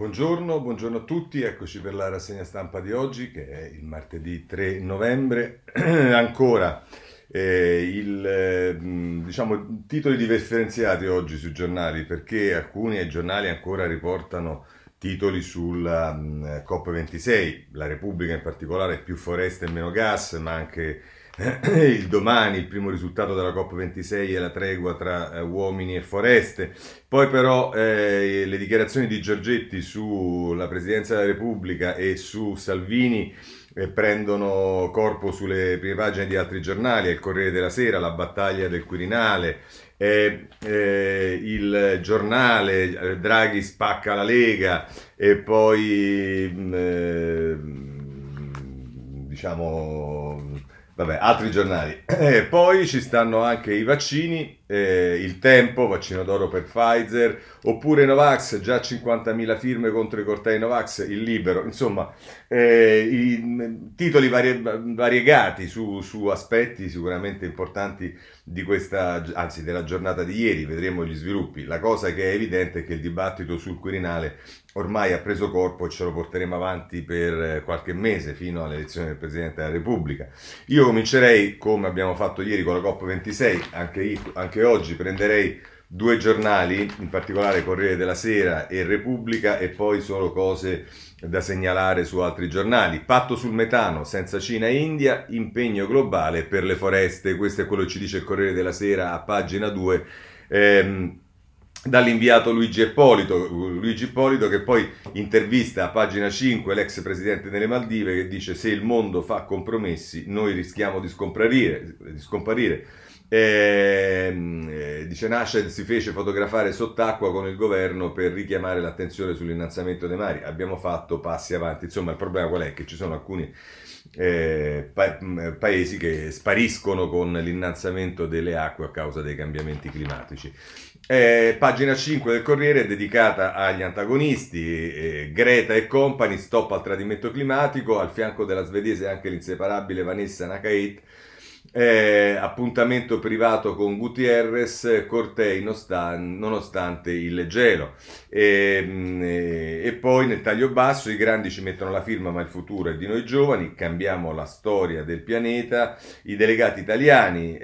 Buongiorno a tutti, eccoci per la rassegna stampa di oggi che è il martedì 3 novembre, ancora titoli differenziati oggi sui giornali, perché alcuni giornali ancora riportano titoli sulla COP26, la Repubblica in particolare, più foreste e meno gas, ma anche il domani, il primo risultato della COP26 è la tregua tra uomini e foreste. Poi però le dichiarazioni di Giorgetti sulla Presidenza della Repubblica e su Salvini prendono corpo sulle prime pagine di altri giornali, il Corriere della Sera, la battaglia del Quirinale, il giornale, Draghi spacca la Lega e poi altri giornali. Poi ci stanno anche i vaccini, il Tempo, vaccino d'oro per Pfizer, oppure Novax, già 50.000 firme contro i cortei Novax, il Libero. Insomma, i titoli variegati su aspetti sicuramente importanti di questa, anzi della giornata di ieri, vedremo gli sviluppi. La cosa che è evidente è che il dibattito sul Quirinale ormai ha preso corpo e ce lo porteremo avanti per qualche mese, fino all'elezione del Presidente della Repubblica. Io comincerei, come abbiamo fatto ieri con la COP26, anche oggi prenderei due giornali, in particolare Corriere della Sera e Repubblica, e poi solo cose da segnalare su altri giornali. Patto sul metano, senza Cina e India, impegno globale per le foreste. Questo è quello che ci dice il Corriere della Sera a pagina 2, dall'inviato Luigi Ippolito, che poi intervista a pagina 5 l'ex presidente delle Maldive, che dice: se il mondo fa compromessi noi rischiamo di scomparire. Dice Nasced si fece fotografare sott'acqua con il governo per richiamare l'attenzione sull'innalzamento dei mari. Abbiamo fatto passi avanti. Insomma, il problema qual è? Che ci sono alcuni paesi che spariscono con l'innalzamento delle acque a causa dei cambiamenti climatici. Pagina 5 del Corriere è dedicata agli antagonisti, Greta e compagni, stop al tradimento climatico, al fianco della svedese anche l'inseparabile Vanessa Nakate, appuntamento privato con Gutierrez, cortei nonostante il gelo. E poi nel taglio basso i grandi ci mettono la firma, ma il futuro è di noi giovani, cambiamo la storia del pianeta. I delegati italiani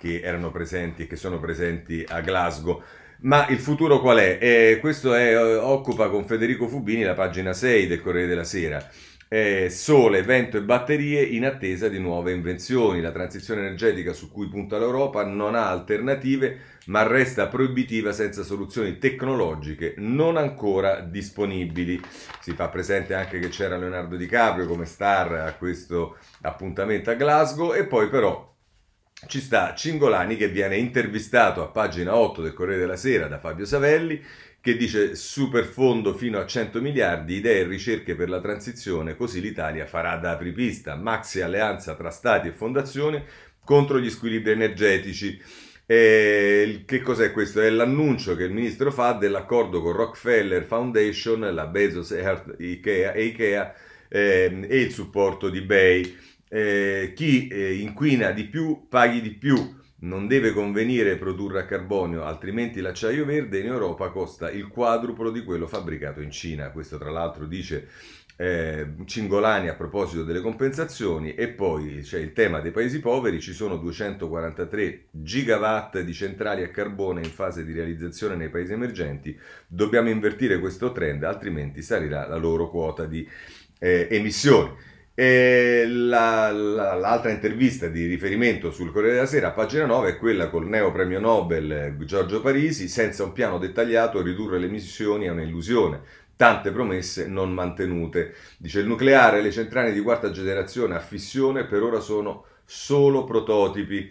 che erano presenti e che sono presenti a Glasgow. Ma il futuro qual è? Questo occupa con Federico Fubini la pagina 6 del Corriere della Sera. Sole, vento e batterie in attesa di nuove invenzioni. La transizione energetica su cui punta l'Europa non ha alternative, ma resta proibitiva senza soluzioni tecnologiche non ancora disponibili. Si fa presente anche che c'era Leonardo DiCaprio come star a questo appuntamento a Glasgow. E poi però ci sta Cingolani, che viene intervistato a pagina 8 del Corriere della Sera da Fabio Savelli, che dice: superfondo fino a 100 miliardi, idee e ricerche per la transizione, così l'Italia farà da apripista, maxi alleanza tra stati e fondazioni contro gli squilibri energetici. Che cos'è questo? È l'annuncio che il ministro fa dell'accordo con Rockefeller Foundation, la Bezos e Ikea e il supporto di BEI. Chi inquina di più paghi di più, non deve convenire produrre a carbonio, altrimenti l'acciaio verde in Europa costa il quadruplo di quello fabbricato in Cina. Questo tra l'altro dice Cingolani a proposito delle compensazioni. E poi c'è il tema dei paesi poveri, ci sono 243 gigawatt di centrali a carbone in fase di realizzazione nei paesi emergenti, dobbiamo invertire questo trend altrimenti salirà la loro quota di emissioni. L'altra intervista di riferimento sul Corriere della Sera, pagina 9, è quella col neo premio Nobel Giorgio Parisi: senza un piano dettagliato ridurre le emissioni è un'illusione, tante promesse non mantenute. Dice: il nucleare e le centrali di quarta generazione a fissione per ora sono solo prototipi.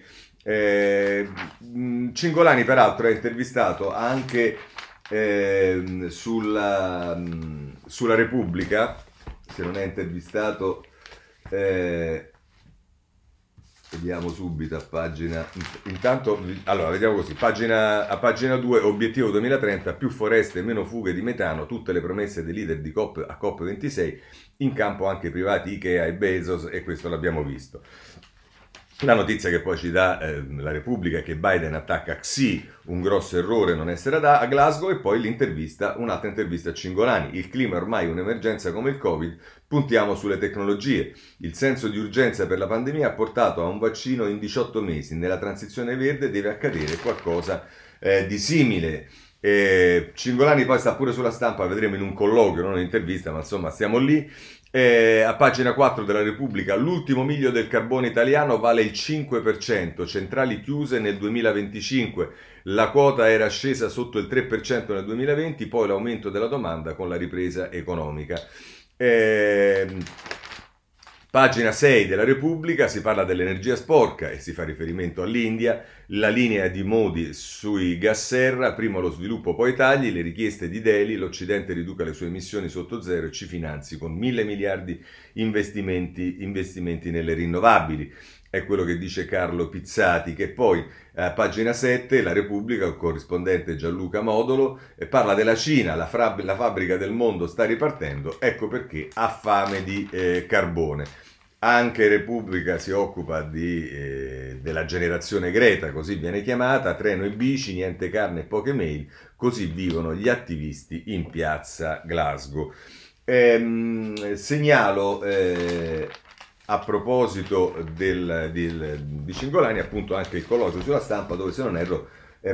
Cingolani peraltro è intervistato anche sulla Repubblica, se non è intervistato. Vediamo subito a pagina, intanto allora vediamo così, a pagina 2, obiettivo 2030, più foreste meno fughe di metano, tutte le promesse dei leader di a COP26, in campo anche privati Ikea e Bezos, e questo l'abbiamo visto. La notizia che poi ci dà la Repubblica è che Biden attacca Xi, un grosso errore non essere a Glasgow, e poi l'intervista, un'altra intervista a Cingolani. Il clima è ormai un'emergenza come il Covid, puntiamo sulle tecnologie. Il senso di urgenza per la pandemia ha portato a un vaccino in 18 mesi, nella transizione verde deve accadere qualcosa di simile. Cingolani poi sta pure sulla stampa, vedremo in un colloquio, non un'intervista, ma insomma stiamo lì. A pagina 4 della Repubblica, l'ultimo miglio del carbone italiano vale il 5%, centrali chiuse nel 2025, la quota era scesa sotto il 3% nel 2020, poi l'aumento della domanda con la ripresa economica. Pagina 6 della Repubblica, si parla dell'energia sporca e si fa riferimento all'India, la linea di Modi sui gas serra, prima lo sviluppo poi i tagli, le richieste di Delhi, l'Occidente riduca le sue emissioni sotto zero e ci finanzi con 1.000 miliardi investimenti nelle rinnovabili. È quello che dice Carlo Pizzati, che poi a pagina 7 la Repubblica, il corrispondente Gianluca Modolo, parla della Cina, la fabbrica del mondo sta ripartendo, ecco perché ha fame di carbone. Anche Repubblica si occupa della generazione Greta, così viene chiamata, treno e bici, niente carne e poche mail, così vivono gli attivisti in piazza Glasgow. Segnalo... a proposito di Cingolani, appunto anche il colloquio sulla stampa, dove se non erro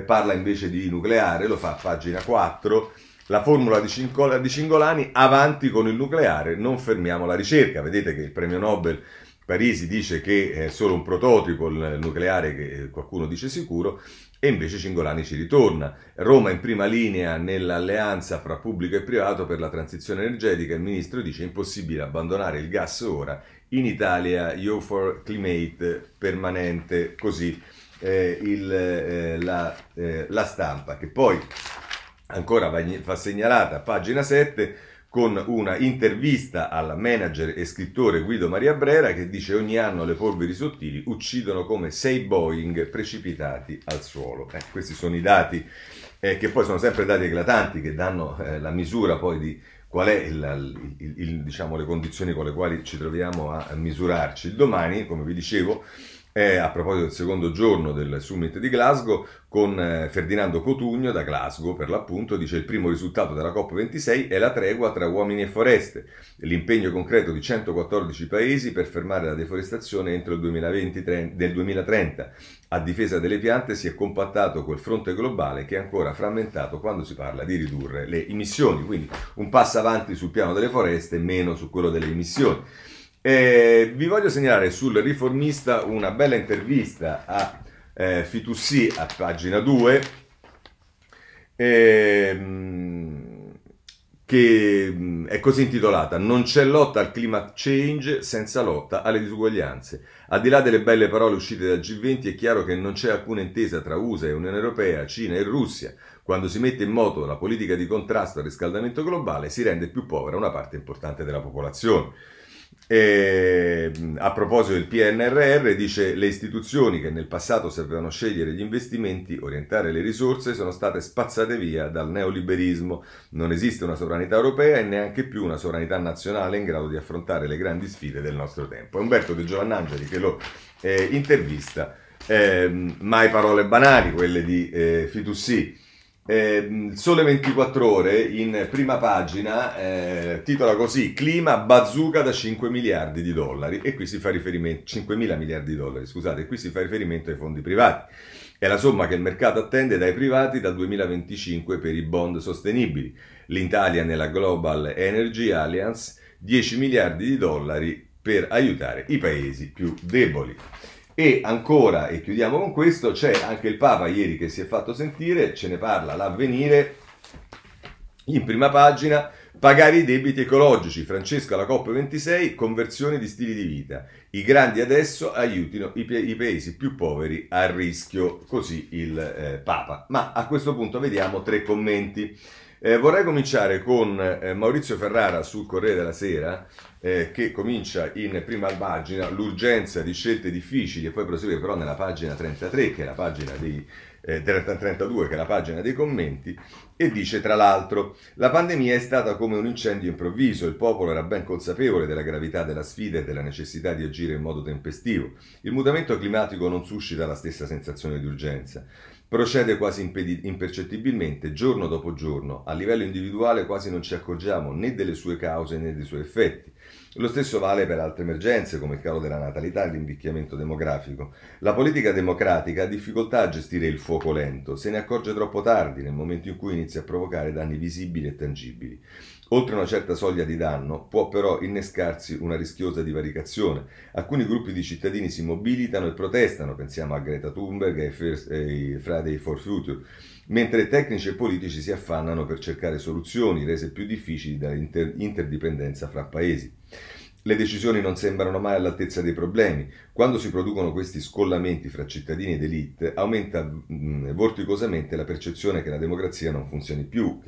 parla invece di nucleare, lo fa a pagina 4, la formula di Cingolani, avanti con il nucleare, non fermiamo la ricerca. Vedete che il premio Nobel Parisi dice che è solo un prototipo il nucleare, che qualcuno dice sicuro, e invece Cingolani ci ritorna. Roma in prima linea nell'alleanza fra pubblico e privato per la transizione energetica, il ministro dice impossibile abbandonare il gas ora. In Italia, You for Climate permanente, così la stampa, che poi ancora va segnalata a pagina 7 con una intervista al manager e scrittore Guido Maria Brera, che dice ogni anno le polveri sottili uccidono come 6 Boeing precipitati al suolo. Questi sono i dati che poi sono sempre dati eclatanti, che danno la misura poi di qual è diciamo, le condizioni con le quali ci troviamo a misurarci. Domani, come vi dicevo, a proposito del secondo giorno del summit di Glasgow, con Ferdinando Cotugno da Glasgow per l'appunto, dice il primo risultato della COP26 è la tregua tra uomini e foreste, l'impegno concreto di 114 paesi per fermare la deforestazione entro il 2030. A difesa delle piante si è compattato quel fronte globale che è ancora frammentato quando si parla di ridurre le emissioni, quindi un passo avanti sul piano delle foreste, meno su quello delle emissioni. Vi voglio segnalare sul Riformista una bella intervista a Fitoussi a pagina 2 che è così intitolata: non c'è lotta al climate change senza lotta alle disuguaglianze. Al di là delle belle parole uscite dal G20 è chiaro che non c'è alcuna intesa tra USA e Unione Europea, Cina e Russia. Quando si mette in moto la politica di contrasto al riscaldamento globale si rende più povera una parte importante della popolazione. A proposito del PNRR dice le istituzioni che nel passato sapevano scegliere gli investimenti, orientare le risorse, sono state spazzate via dal neoliberismo. Non esiste una sovranità europea e neanche più una sovranità nazionale in grado di affrontare le grandi sfide del nostro tempo. È Umberto De Giovannangeli che lo intervista, mai parole banali quelle di Fitoussi. Sole 24 ore in prima pagina titola così: clima bazooka da $5 miliardi e qui si fa riferimento 5.000 miliardi di dollari, scusate, qui si fa riferimento ai fondi privati, è la somma che il mercato attende dai privati dal 2025 per i bond sostenibili. L'Italia nella Global Energy Alliance, $10 miliardi per aiutare i paesi più deboli. E ancora, e chiudiamo con questo, c'è anche il Papa ieri che si è fatto sentire, ce ne parla l'Avvenire in prima pagina, pagare i debiti ecologici, Francesco alla COP26, conversione di stili di vita, i grandi adesso aiutino i paesi più poveri a rischio, così il Papa. Ma a questo punto vediamo tre commenti. Vorrei cominciare con Maurizio Ferrara sul Corriere della Sera, che comincia in prima pagina l'urgenza di scelte difficili e poi prosegue però nella pagina 33, che è la pagina dei dell'32, che è la pagina dei commenti, e dice tra l'altro: la pandemia è stata come un incendio improvviso, il popolo era ben consapevole della gravità della sfida e della necessità di agire in modo tempestivo. Il mutamento climatico non suscita la stessa sensazione di urgenza. Procede quasi impercettibilmente, giorno dopo giorno, a livello individuale quasi non ci accorgiamo né delle sue cause né dei suoi effetti. Lo stesso vale per altre emergenze come il calo della natalità e l'invecchiamento demografico. La politica democratica ha difficoltà a gestire il fuoco lento, se ne accorge troppo tardi nel momento in cui inizia a provocare danni visibili e tangibili. Oltre una certa soglia di danno può però innescarsi una rischiosa divaricazione. Alcuni gruppi di cittadini si mobilitano e protestano, pensiamo a Greta Thunberg e ai Friday for Future, mentre tecnici e politici si affannano per cercare soluzioni rese più difficili dall'interdipendenza fra paesi. Le decisioni non sembrano mai all'altezza dei problemi. Quando si producono questi scollamenti fra cittadini ed elite, aumenta vorticosamente la percezione che la democrazia non funzioni più,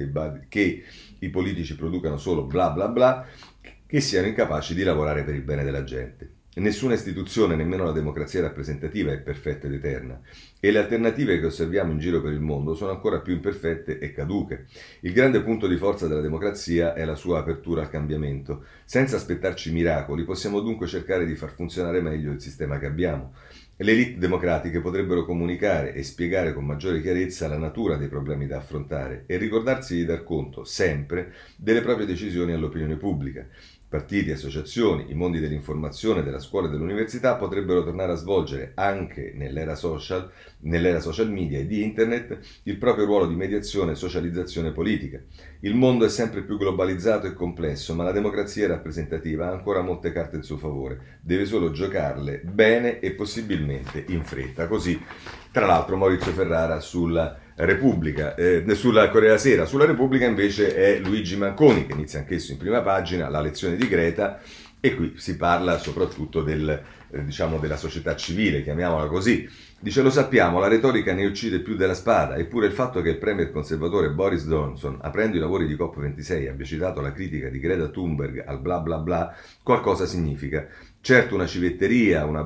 che i politici producano solo bla bla bla, che siano incapaci di lavorare per il bene della gente. Nessuna istituzione, nemmeno la democrazia rappresentativa, è perfetta ed eterna, e le alternative che osserviamo in giro per il mondo sono ancora più imperfette e caduche. Il grande punto di forza della democrazia è la sua apertura al cambiamento. Senza aspettarci miracoli, possiamo dunque cercare di far funzionare meglio il sistema che abbiamo. Le elite democratiche potrebbero comunicare e spiegare con maggiore chiarezza la natura dei problemi da affrontare e ricordarsi di dar conto, sempre, delle proprie decisioni all'opinione pubblica. Partiti, associazioni, i mondi dell'informazione, della scuola e dell'università potrebbero tornare a svolgere, anche nell'era social media e di internet, il proprio ruolo di mediazione e socializzazione politica. Il mondo è sempre più globalizzato e complesso, ma la democrazia rappresentativa ha ancora molte carte in suo favore, deve solo giocarle bene e possibilmente in fretta. Così, tra l'altro, Maurizio Ferrara sulla Repubblica, sulla Corriere della Sera. Sulla Repubblica invece è Luigi Manconi, che inizia anch'esso in prima pagina, la lezione di Greta, e qui si parla soprattutto della società civile, chiamiamola così. Dice: lo sappiamo, la retorica ne uccide più della spada, eppure il fatto che il premier conservatore Boris Johnson, aprendo i lavori di COP26, abbia citato la critica di Greta Thunberg al bla bla bla, qualcosa significa. Certo, una civetteria, una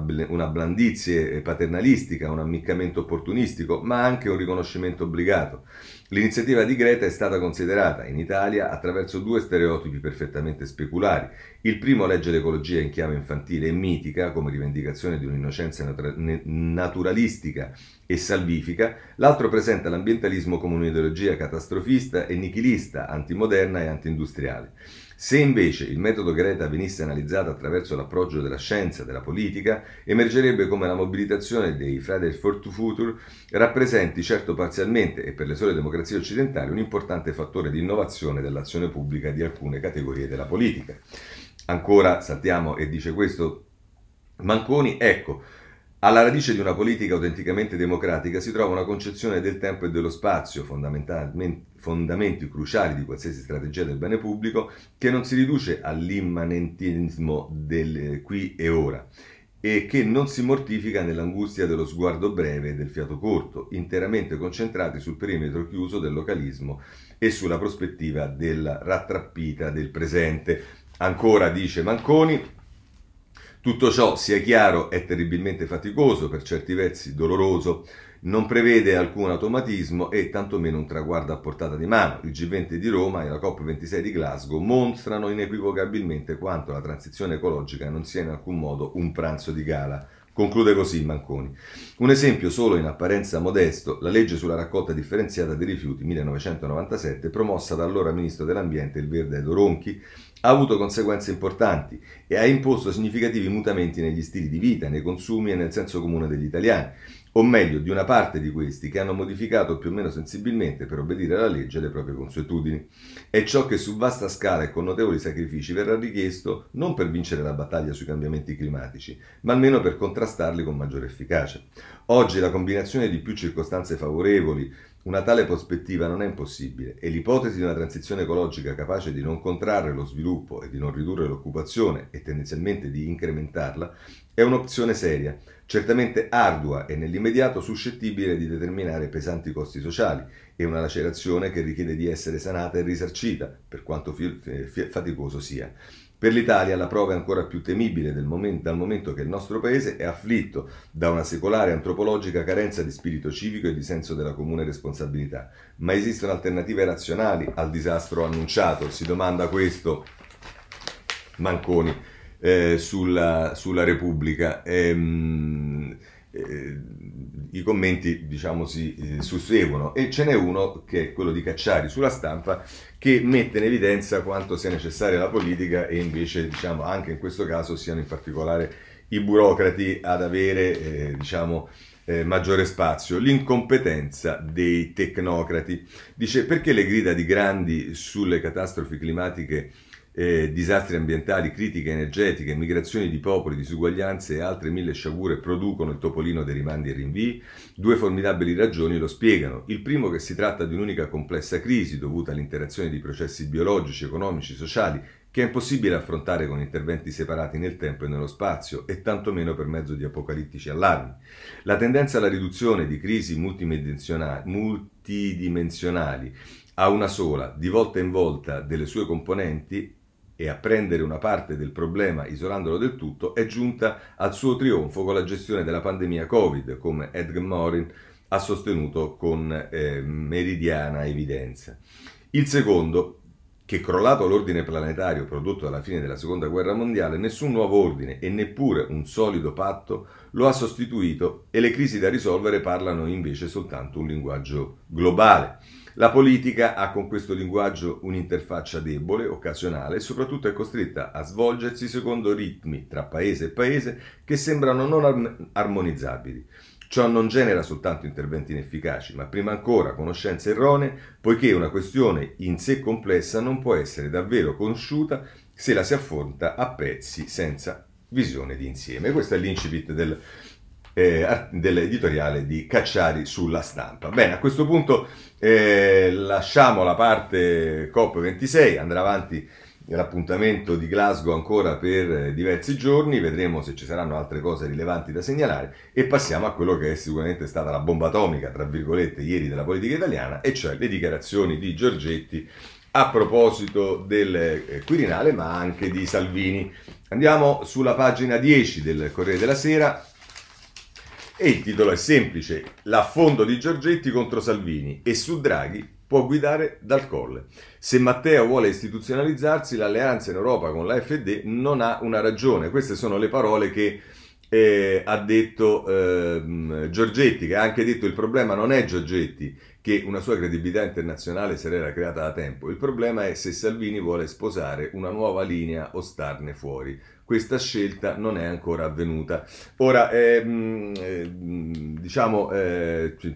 blandizie paternalistica, un ammiccamento opportunistico, ma anche un riconoscimento obbligato. L'iniziativa di Greta è stata considerata, in Italia, attraverso due stereotipi perfettamente speculari. Il primo legge l'ecologia in chiave infantile e mitica, come rivendicazione di un'innocenza naturalistica e salvifica. L'altro presenta l'ambientalismo come un'ideologia catastrofista e nichilista, antimoderna e antiindustriale. Se invece il metodo Greta venisse analizzato attraverso l'approccio della scienza, della politica, emergerebbe come la mobilitazione dei Fridays for Future rappresenti, certo parzialmente e per le sole democrazie occidentali, un importante fattore di innovazione dell'azione pubblica di alcune categorie della politica. Ancora saltiamo e dice questo Manconi, ecco. Alla radice di una politica autenticamente democratica si trova una concezione del tempo e dello spazio, fondamenti cruciali di qualsiasi strategia del bene pubblico, che non si riduce all'immanentismo del qui e ora e che non si mortifica nell'angustia dello sguardo breve e del fiato corto, interamente concentrati sul perimetro chiuso del localismo e sulla prospettiva della rattrappita del presente. Ancora dice Manconi: tutto ciò, sia chiaro, è terribilmente faticoso, per certi versi doloroso, non prevede alcun automatismo e tantomeno un traguardo a portata di mano. Il G20 di Roma e la COP26 di Glasgow mostrano inequivocabilmente quanto la transizione ecologica non sia in alcun modo un pranzo di gala. Conclude così Manconi. Un esempio solo in apparenza modesto, la legge sulla raccolta differenziata dei rifiuti 1997, promossa dall'allora ministro dell'ambiente il Verde Doronchi, ha avuto conseguenze importanti e ha imposto significativi mutamenti negli stili di vita, nei consumi e nel senso comune degli italiani, o meglio di una parte di questi che hanno modificato più o meno sensibilmente per obbedire alla legge le proprie consuetudini. È ciò che su vasta scala e con notevoli sacrifici verrà richiesto non per vincere la battaglia sui cambiamenti climatici, ma almeno per contrastarli con maggiore efficacia. Oggi la combinazione di più circostanze favorevoli, una tale prospettiva non è impossibile e l'ipotesi di una transizione ecologica capace di non contrarre lo sviluppo e di non ridurre l'occupazione e tendenzialmente di incrementarla è un'opzione seria, certamente ardua e nell'immediato suscettibile di determinare pesanti costi sociali e una lacerazione che richiede di essere sanata e risarcita, per quanto faticoso sia. Per l'Italia la prova è ancora più temibile dal momento che il nostro paese è afflitto da una secolare antropologica carenza di spirito civico e di senso della comune responsabilità. Ma esistono alternative razionali al disastro annunciato? Si domanda questo Manconi sulla Repubblica. I commenti, diciamo, si susseguono e ce n'è uno che è quello di Cacciari sulla Stampa che mette in evidenza quanto sia necessaria la politica e invece, diciamo, anche in questo caso siano in particolare i burocrati ad avere maggiore spazio. L'incompetenza dei tecnocrati, dice, perché le grida di grandi sulle catastrofi climatiche, disastri ambientali, critiche energetiche, migrazioni di popoli, disuguaglianze e altre mille sciagure producono il topolino dei rimandi e rinvii? Due formidabili ragioni lo spiegano. Il primo, che si tratta di un'unica complessa crisi dovuta all'interazione di processi biologici, economici, sociali, che è impossibile affrontare con interventi separati nel tempo e nello spazio, e tantomeno per mezzo di apocalittici allarmi. La tendenza alla riduzione di crisi multidimensionali a una sola, di volta in volta, delle sue componenti, e a prendere una parte del problema isolandolo del tutto, è giunta al suo trionfo con la gestione della pandemia Covid, come Edgar Morin ha sostenuto con meridiana evidenza. Il secondo, che crollato l'ordine planetario prodotto alla fine della Seconda Guerra Mondiale, nessun nuovo ordine e neppure un solido patto lo ha sostituito, e le crisi da risolvere parlano invece soltanto un linguaggio globale. La politica ha con questo linguaggio un'interfaccia debole, occasionale, e soprattutto è costretta a svolgersi secondo ritmi tra paese e paese che sembrano non armonizzabili. Ciò non genera soltanto interventi inefficaci, ma prima ancora conoscenze erronee, poiché una questione in sé complessa non può essere davvero conosciuta se la si affronta a pezzi senza visione di insieme. Questo è l'incipit dell'editoriale di Cacciari sulla Stampa. Bene, a questo punto lasciamo la parte COP26, andrà avanti l'appuntamento di Glasgow ancora per diversi giorni, vedremo se ci saranno altre cose rilevanti da segnalare, e passiamo a quello che è sicuramente stata la bomba atomica, tra virgolette, ieri della politica italiana, e cioè le dichiarazioni di Giorgetti a proposito del Quirinale, ma anche di Salvini. Andiamo sulla pagina 10 del Corriere della Sera, e il titolo è semplice: l'affondo di Giorgetti contro Salvini, e su Draghi può guidare dal Colle. Se Matteo vuole istituzionalizzarsi, l'alleanza in Europa con l'AfD non ha una ragione. Queste sono le parole che ha detto Giorgetti, che ha anche detto: il problema non è Giorgetti, che una sua credibilità internazionale se l'era creata da tempo, il problema è se Salvini vuole sposare una nuova linea o starne fuori. Questa scelta non è ancora avvenuta. Ora, ci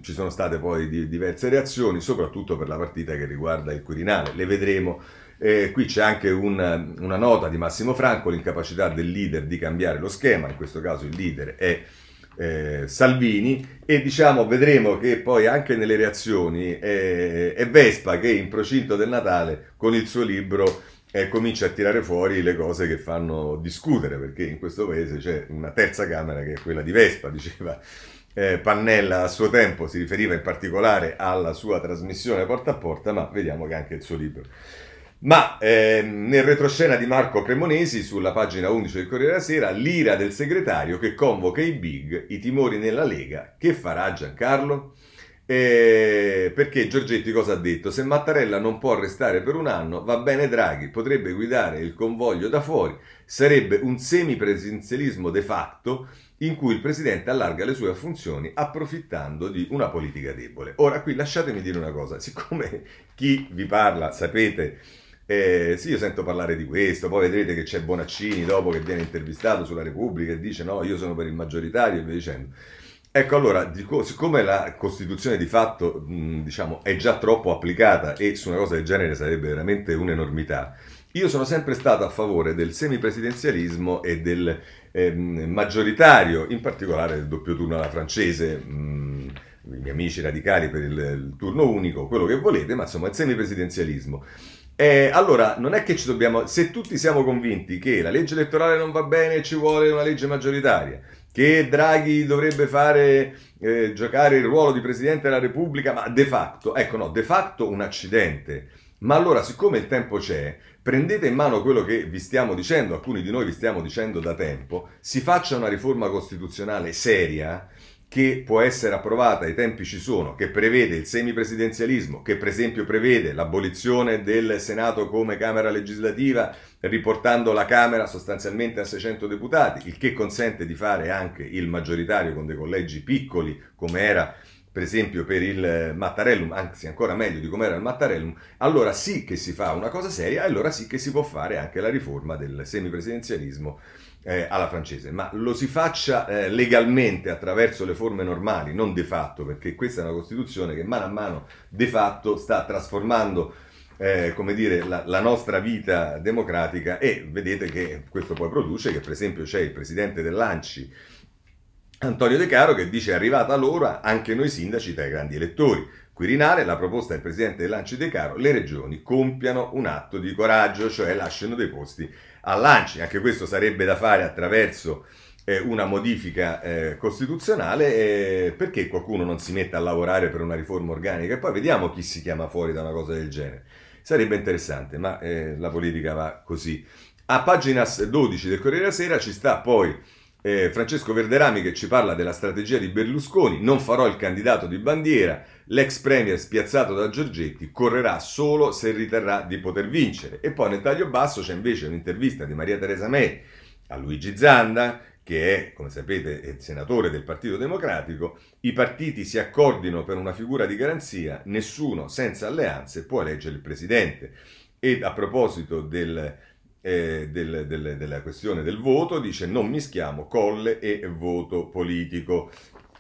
sono state poi diverse reazioni, soprattutto per la partita che riguarda il Quirinale. Le vedremo. Qui c'è anche una nota di Massimo Franco, l'incapacità del leader di cambiare lo schema, in questo caso il leader è Salvini, e vedremo che poi anche nelle reazioni è Vespa che in procinto del Natale con il suo libro comincia a tirare fuori le cose che fanno discutere, perché in questo paese c'è una terza camera che è quella di Vespa, diceva Pannella a suo tempo, si riferiva in particolare alla sua trasmissione Porta a Porta, ma vediamo che anche il suo libro. Ma nel retroscena di Marco Cremonesi, sulla pagina 11 del Corriere della Sera, l'ira del segretario che convoca i big, i timori nella Lega, che farà Giancarlo? Perché Giorgetti cosa ha detto? Se Mattarella non può restare per un anno, va bene Draghi, potrebbe guidare il convoglio da fuori, sarebbe un semipresidenzialismo de facto in cui il presidente allarga le sue funzioni approfittando di una politica debole. Ora qui lasciatemi dire una cosa, siccome chi vi parla sapete, sì, io sento parlare di questo, poi vedrete che c'è Bonaccini dopo che viene intervistato sulla Repubblica e dice no, io sono per il maggioritario e via dicendo. Ecco, allora, siccome la Costituzione di fatto è già troppo applicata e su una cosa del genere sarebbe veramente un'enormità, io sono sempre stato a favore del semipresidenzialismo e del maggioritario, in particolare del doppio turno alla francese, i miei amici radicali per il turno unico, quello che volete, ma insomma il semipresidenzialismo. Allora, non è che ci dobbiamo... Se tutti siamo convinti che la legge elettorale non va bene e ci vuole una legge maggioritaria, che Draghi dovrebbe fare giocare il ruolo di Presidente della Repubblica, ma de facto, un accidente Ma allora, siccome il tempo c'è, prendete in mano quello che vi stiamo dicendo, alcuni di noi vi stiamo dicendo da tempo, si faccia una riforma costituzionale seria che può essere approvata, i tempi ci sono, che prevede il semipresidenzialismo, che per esempio prevede l'abolizione del Senato come Camera legislativa, riportando la Camera sostanzialmente a 600 deputati, il che consente di fare anche il maggioritario con dei collegi piccoli, come era per esempio per il Mattarellum, anzi ancora meglio di come era il Mattarellum. Allora sì che si fa una cosa seria, e allora sì che si può fare anche la riforma del semipresidenzialismo alla francese, ma lo si faccia legalmente attraverso le forme normali, non de facto, perché questa è una Costituzione che mano a mano de facto sta trasformando la nostra vita democratica, e vedete che questo poi produce che per esempio c'è il presidente dell'ANCI Antonio De Caro che dice: è arrivata l'ora anche noi sindaci dai grandi elettori. Quirinale, la proposta del presidente dell'ANCI De Caro: le regioni compiano un atto di coraggio, cioè lasciano dei posti all'ANCI. Anche questo sarebbe da fare attraverso una modifica costituzionale, perché qualcuno non si mette a lavorare per una riforma organica e poi vediamo chi si chiama fuori da una cosa del genere. Sarebbe interessante, ma la politica va così. A pagina 12 del Corriere della Sera ci sta poi Francesco Verderami che ci parla della strategia di Berlusconi: non farò il candidato di bandiera, l'ex premier spiazzato da Giorgetti correrà solo se riterrà di poter vincere. E poi nel taglio basso c'è invece un'intervista di Maria Teresa Mei a Luigi Zanda, che è, come sapete, è senatore del Partito Democratico: i partiti si accordino per una figura di garanzia, nessuno senza alleanze può eleggere il presidente. Ed a proposito della questione del voto dice: non mischiamo colle e voto politico.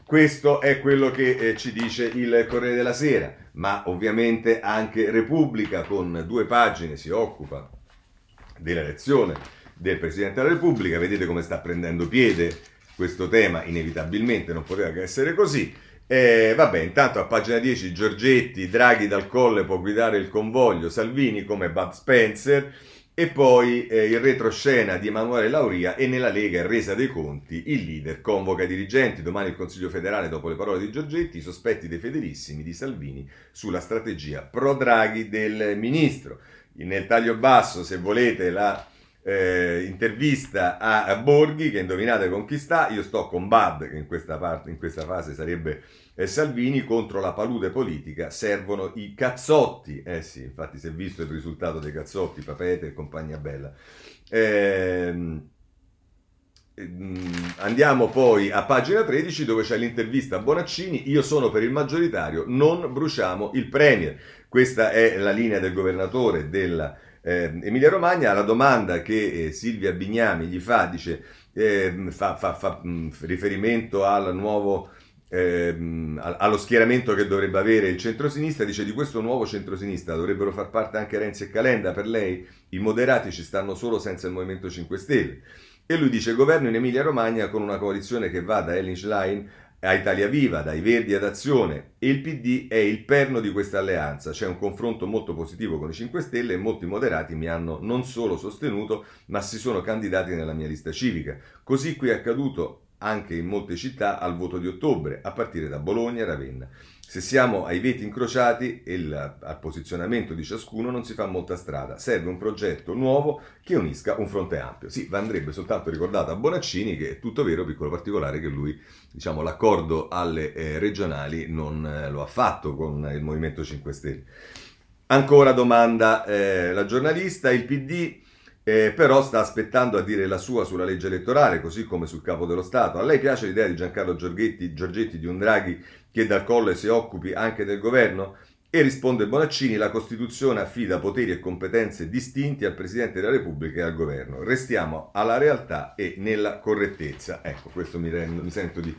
Questo è quello che ci dice il Corriere della Sera, ma ovviamente anche Repubblica con 2 pagine si occupa dell'elezione del Presidente della Repubblica. Vedete come sta prendendo piede questo tema, inevitabilmente, non poteva che essere così. Vabbè, intanto a pagina 10 Giorgetti: Draghi dal Colle può guidare il convoglio, Salvini come Bud Spencer. E poi il retroscena di Emanuele Lauria, e nella Lega in resa dei conti, il leader convoca i dirigenti, domani il Consiglio federale dopo le parole di Giorgetti, i sospetti dei fedelissimi di Salvini sulla strategia pro-Draghi del ministro. Nel taglio basso, se volete, la intervista a Borghi che, indovinate con chi sta, io sto con Bad, che in questa fase sarebbe Salvini. Contro la palude politica servono i cazzotti, sì, infatti si è visto il risultato dei cazzotti, Papete e compagnia bella. Andiamo poi a pagina 13 dove c'è l'intervista a Bonaccini: io sono per il maggioritario, non bruciamo il premier. Questa è la linea del governatore della Emilia Romagna. La domanda che Silvia Bignami gli fa, dice, fa riferimento al nuovo allo schieramento che dovrebbe avere il centrosinistra, dice: di questo nuovo centrosinistra dovrebbero far parte anche Renzi e Calenda. Per lei i moderati ci stanno solo senza il Movimento 5 Stelle. E lui dice: governo in Emilia Romagna con una coalizione che va da Elling Schlein a Italia Viva, dai Verdi ad Azione, e il PD è il perno di questa alleanza. C'è un confronto molto positivo con i 5 Stelle e molti moderati mi hanno non solo sostenuto, ma si sono candidati nella mia lista civica. Così qui è accaduto anche in molte città al voto di ottobre, a partire da Bologna e Ravenna. Se siamo ai veti incrociati e al posizionamento di ciascuno non si fa molta strada, serve un progetto nuovo che unisca un fronte ampio. Sì, andrebbe soltanto ricordato a Bonaccini che è tutto vero, piccolo particolare, che lui, diciamo, l'accordo alle regionali non lo ha fatto con il Movimento 5 Stelle. Ancora domanda la giornalista: il PD però sta aspettando a dire la sua sulla legge elettorale, così come sul capo dello Stato. A lei piace l'idea di Giancarlo Giorgetti di un Draghi che dal Colle si occupi anche del governo? E risponde Bonaccini: la Costituzione affida poteri e competenze distinti al Presidente della Repubblica e al governo. Restiamo alla realtà e nella correttezza. Ecco, questo mi sento di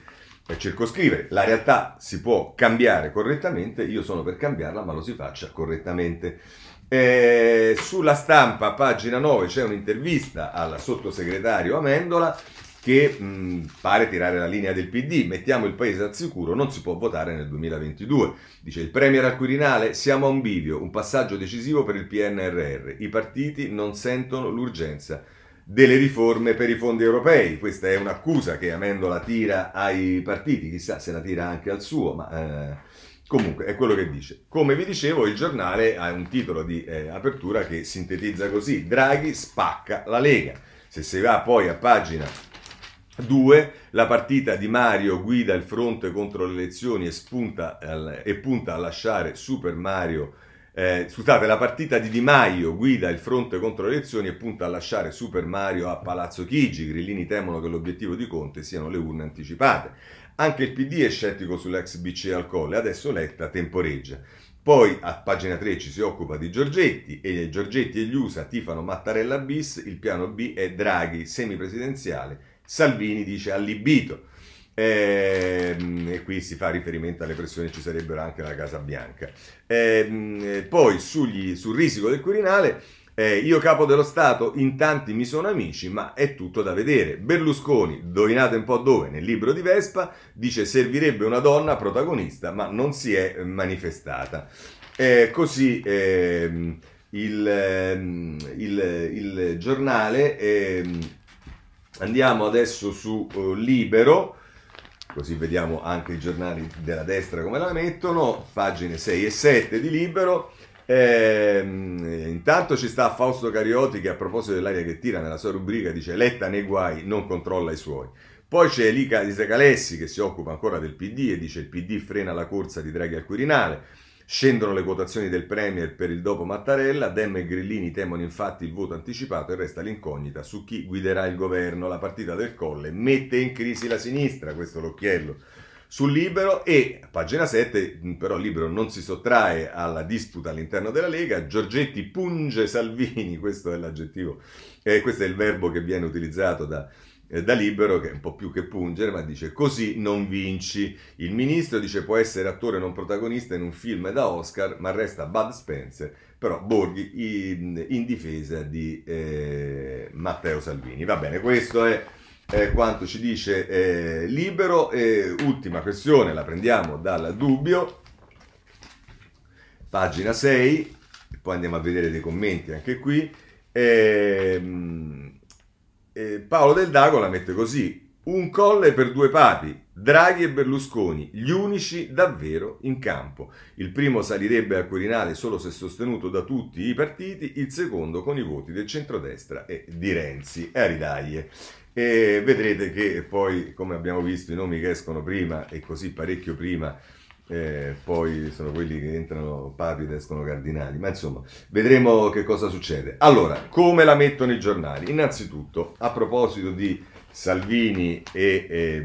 circoscrivere. La realtà si può cambiare correttamente, io sono per cambiarla, ma lo si faccia correttamente. Sulla Stampa, pagina 9, c'è un'intervista al sottosegretario Amendola che pare tirare la linea del PD: mettiamo il paese al sicuro, non si può votare nel 2022. Dice il premier al Quirinale: siamo a un bivio, un passaggio decisivo per il PNRR, i partiti non sentono l'urgenza delle riforme per i fondi europei. Questa è un'accusa che Amendola tira ai partiti, chissà se la tira anche al suo, ma Comunque, è quello che dice. Come vi dicevo, il giornale ha un titolo di apertura che sintetizza così: Draghi spacca la Lega. Se si va poi a pagina 2, la partita Di Maio guida il fronte contro le elezioni e punta a lasciare Super Mario. La partita di Di Maio guida il fronte contro le elezioni e punta a lasciare Super Mario a Palazzo Chigi. I grillini temono che l'obiettivo di Conte siano le urne anticipate. Anche il PD è scettico sull'ex BCE al Colle, adesso Letta temporeggia. Poi a pagina 3 ci si occupa di Giorgetti, e Giorgetti e gli USA tifano Mattarella bis, il piano B è Draghi, semipresidenziale, Salvini dice allibito. E qui si fa riferimento alle pressioni che ci sarebbero anche alla Casa Bianca. Poi sul risico del Quirinale, io capo dello Stato, in tanti mi sono amici, ma è tutto da vedere. Berlusconi, indovinate un po' dove, nel libro di Vespa, dice servirebbe una donna protagonista, ma non si è manifestata. Così il giornale. Andiamo adesso su Libero, così vediamo anche i giornali della destra come la mettono, pagine 6 e 7 di Libero. Intanto ci sta Fausto Carioti che a proposito dell'aria che tira nella sua rubrica dice Letta nei guai, non controlla i suoi. Poi c'è Lica di Segalessi che si occupa ancora del PD e dice il PD frena la corsa di Draghi al Quirinale, scendono le quotazioni del Premier per il dopo Mattarella, Dem e Grillini temono infatti il voto anticipato e resta l'incognita su chi guiderà il governo, la partita del Colle mette in crisi la sinistra, questo l'occhiello sul Libero. E pagina 7 però Libero non si sottrae alla disputa all'interno della Lega, Giorgetti punge Salvini, questo è l'aggettivo, questo è il verbo che viene utilizzato da Libero, che è un po' più che pungere, ma dice così non vinci. Il ministro dice può essere attore non protagonista in un film da Oscar, ma resta Bud Spencer, però Borghi in difesa di Matteo Salvini. Va bene, questo è quanto ci dice Libero. Ultima questione, la prendiamo dal Dubbio, pagina 6, e poi andiamo a vedere dei commenti anche qui. Paolo Del Dago la mette così: un colle per due papi, Draghi e Berlusconi, gli unici davvero in campo. Il primo salirebbe al Quirinale solo se sostenuto da tutti i partiti, il secondo con i voti del centrodestra e di Renzi. E a ridaglie. E vedrete che poi, come abbiamo visto, i nomi che escono prima e così parecchio prima, poi sono quelli che entrano papi ed escono cardinali, ma insomma vedremo che cosa succede. Allora, come la mettono i giornali? Innanzitutto, a proposito di Salvini e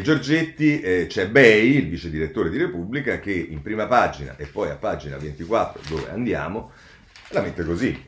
Giorgetti, c'è Bei, il vice direttore di Repubblica, che in prima pagina e poi a pagina 24, dove andiamo, la mette così.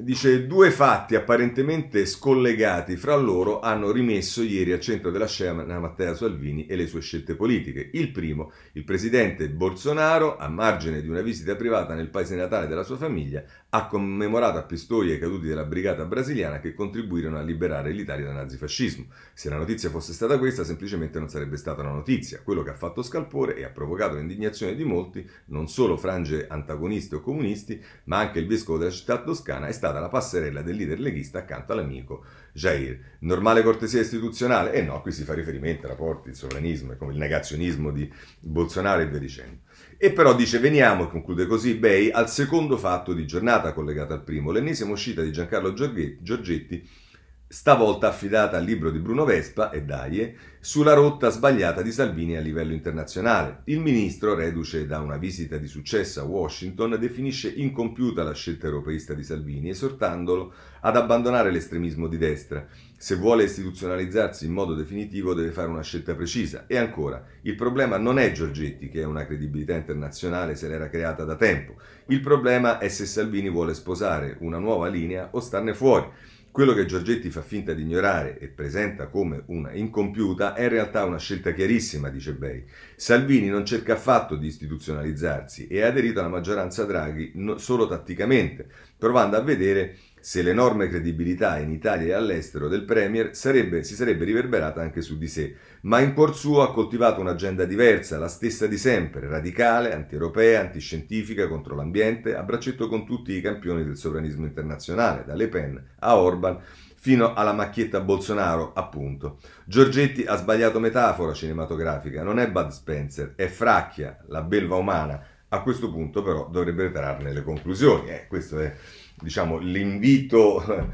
Dice due fatti apparentemente scollegati fra loro hanno rimesso ieri al centro della scena Matteo Salvini e le sue scelte politiche. Il primo, il presidente Bolsonaro, a margine di una visita privata nel paese natale della sua famiglia, ha commemorato a Pistoia i caduti della brigata brasiliana che contribuirono a liberare l'Italia dal nazifascismo. Se la notizia fosse stata questa, semplicemente non sarebbe stata una notizia. Quello che ha fatto scalpore e ha provocato l'indignazione di molti, non solo frange antagoniste o comunisti, ma anche il vescovo della città toscana, è stata la passerella del leader leghista accanto all'amico Jair. Normale cortesia istituzionale? E no, qui si fa riferimento ai rapporti, il sovranismo, come il negazionismo di Bolsonaro e via dicendo. E però dice, veniamo, e conclude così Bei, al secondo fatto di giornata collegato al primo, l'ennesima uscita di Giancarlo Giorgetti, stavolta affidata al libro di Bruno Vespa e Daie, sulla rotta sbagliata di Salvini a livello internazionale. Il ministro, reduce da una visita di successo a Washington, definisce incompiuta la scelta europeista di Salvini, esortandolo ad abbandonare l'estremismo di destra. Se vuole istituzionalizzarsi in modo definitivo deve fare una scelta precisa. E ancora, il problema non è Giorgetti, che è una credibilità internazionale, se l'era creata da tempo. Il problema è se Salvini vuole sposare una nuova linea o starne fuori. Quello che Giorgetti fa finta di ignorare e presenta come una incompiuta è in realtà una scelta chiarissima, dice Bei. Salvini non cerca affatto di istituzionalizzarsi e ha aderito alla maggioranza Draghi solo tatticamente, provando a vedere se l'enorme credibilità in Italia e all'estero del Premier si sarebbe riverberata anche su di sé. Ma in cuor suo ha coltivato un'agenda diversa, la stessa di sempre, radicale, antieuropea, antiscientifica, contro l'ambiente, a braccetto con tutti i campioni del sovranismo internazionale, da Le Pen a Orban, fino alla macchietta Bolsonaro, appunto. Giorgetti ha sbagliato metafora cinematografica, non è Bud Spencer, è Fracchia, la belva umana. A questo punto però dovrebbe trarne le conclusioni. Questo è, diciamo, l'invito,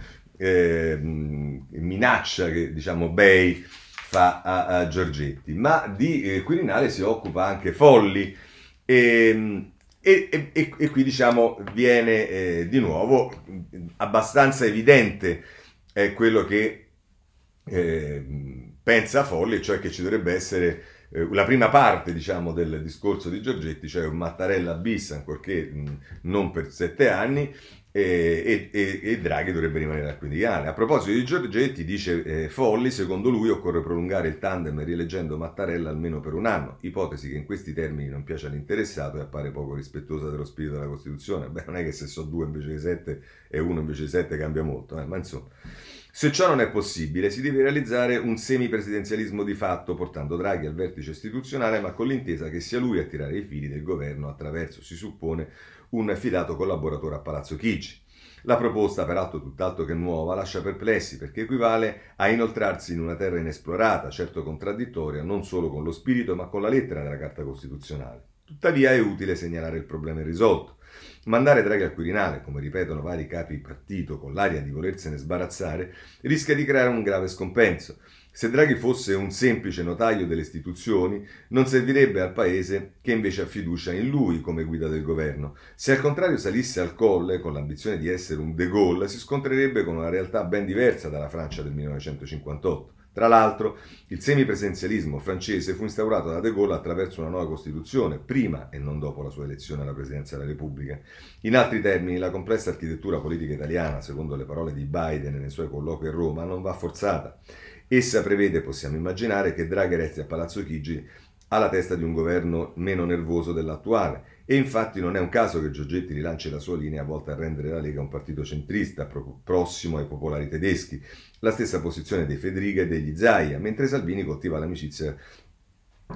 minaccia che, diciamo, Bay fa a Giorgetti. Ma di Quirinale si occupa anche Folli. E qui, diciamo, viene di nuovo abbastanza evidente quello che pensa Folli, cioè che ci dovrebbe essere la prima parte, diciamo, del discorso di Giorgetti, cioè un Mattarella bis, ancorché non per 7 anni, e Draghi dovrebbe rimanere a 15 anni. A proposito di Giorgetti, dice Folli, secondo lui occorre prolungare il tandem rieleggendo Mattarella almeno per 1 anno, ipotesi che in questi termini non piace all'interessato e appare poco rispettosa dello spirito della Costituzione. Beh, non è che se so 2 invece di 7 e 1 invece di 7 cambia molto, ma insomma. Se ciò non è possibile, si deve realizzare un semipresidenzialismo di fatto, portando Draghi al vertice istituzionale, ma con l'intesa che sia lui a tirare i fili del governo attraverso, si suppone, un fidato collaboratore a Palazzo Chigi. La proposta, peraltro tutt'altro che nuova, lascia perplessi perché equivale a inoltrarsi in una terra inesplorata, certo contraddittoria, non solo con lo spirito ma con la lettera della Carta Costituzionale. Tuttavia è utile segnalare il problema irrisolto. Mandare Draghi al Quirinale, come ripetono vari capi partito con l'aria di volersene sbarazzare, rischia di creare un grave scompenso. Se Draghi fosse un semplice notaio delle istituzioni, non servirebbe al Paese, che invece ha fiducia in lui come guida del governo. Se al contrario salisse al colle con l'ambizione di essere un De Gaulle, si scontrerebbe con una realtà ben diversa dalla Francia del 1958. Tra l'altro, il semipresidenzialismo francese fu instaurato da De Gaulle attraverso una nuova Costituzione, prima e non dopo la sua elezione alla Presidenza della Repubblica. In altri termini, la complessa architettura politica italiana, secondo le parole di Biden nei suoi colloqui a Roma, non va forzata. Essa prevede, possiamo immaginare, che Draghi resti a Palazzo Chigi alla testa di un governo meno nervoso dell'attuale. E infatti non è un caso che Giorgetti rilanci la sua linea volta a rendere la Lega un partito centrista, prossimo ai popolari tedeschi, la stessa posizione dei Fedriga e degli Zaia, mentre Salvini coltiva l'amicizia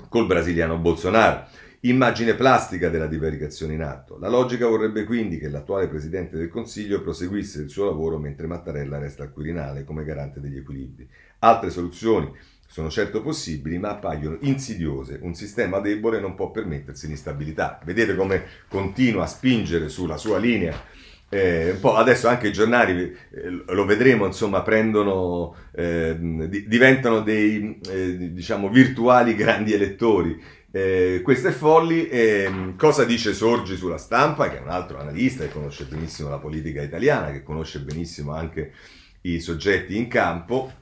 col brasiliano Bolsonaro. Immagine plastica della divaricazione in atto. La logica vorrebbe quindi che l'attuale Presidente del Consiglio proseguisse il suo lavoro mentre Mattarella resta al Quirinale come garante degli equilibri. Altre soluzioni sono certo possibili, ma appaiono insidiose. Un sistema debole non può permettersi l'instabilità. Vedete come continua a spingere sulla sua linea. Un po' adesso anche i giornali, lo vedremo, insomma, prendono, diventano dei, diciamo, virtuali grandi elettori. Questo è Folli. Cosa dice Sorgi sulla Stampa, che è un altro analista che conosce benissimo la politica italiana, che conosce benissimo anche i soggetti in campo?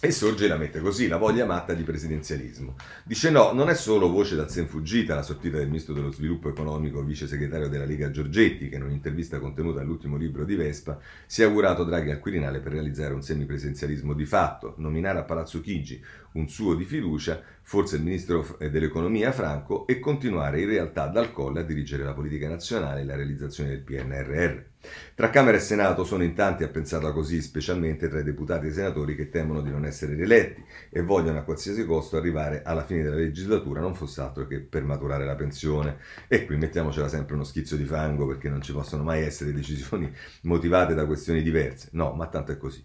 E Sorgi la mette così: la voglia matta di presidenzialismo. Dice no, non è solo voce da senfuggita la sortita del ministro dello sviluppo economico, vice segretario della Lega Giorgetti, che in un'intervista contenuta all'ultimo libro di Vespa si è augurato Draghi al Quirinale per realizzare un semipresidenzialismo di fatto, nominare a Palazzo Chigi un suo di fiducia, forse il ministro dell'economia Franco, e continuare in realtà dal colle a dirigere la politica nazionale e la realizzazione del PNRR. Tra Camera e Senato sono in tanti a pensarla così, specialmente tra i deputati e i senatori che temono di non essere rieletti e vogliono a qualsiasi costo arrivare alla fine della legislatura, non fosse altro che per maturare la pensione. E qui mettiamocela sempre uno schizzo di fango, perché non ci possono mai essere decisioni motivate da questioni diverse. No, ma tanto è così.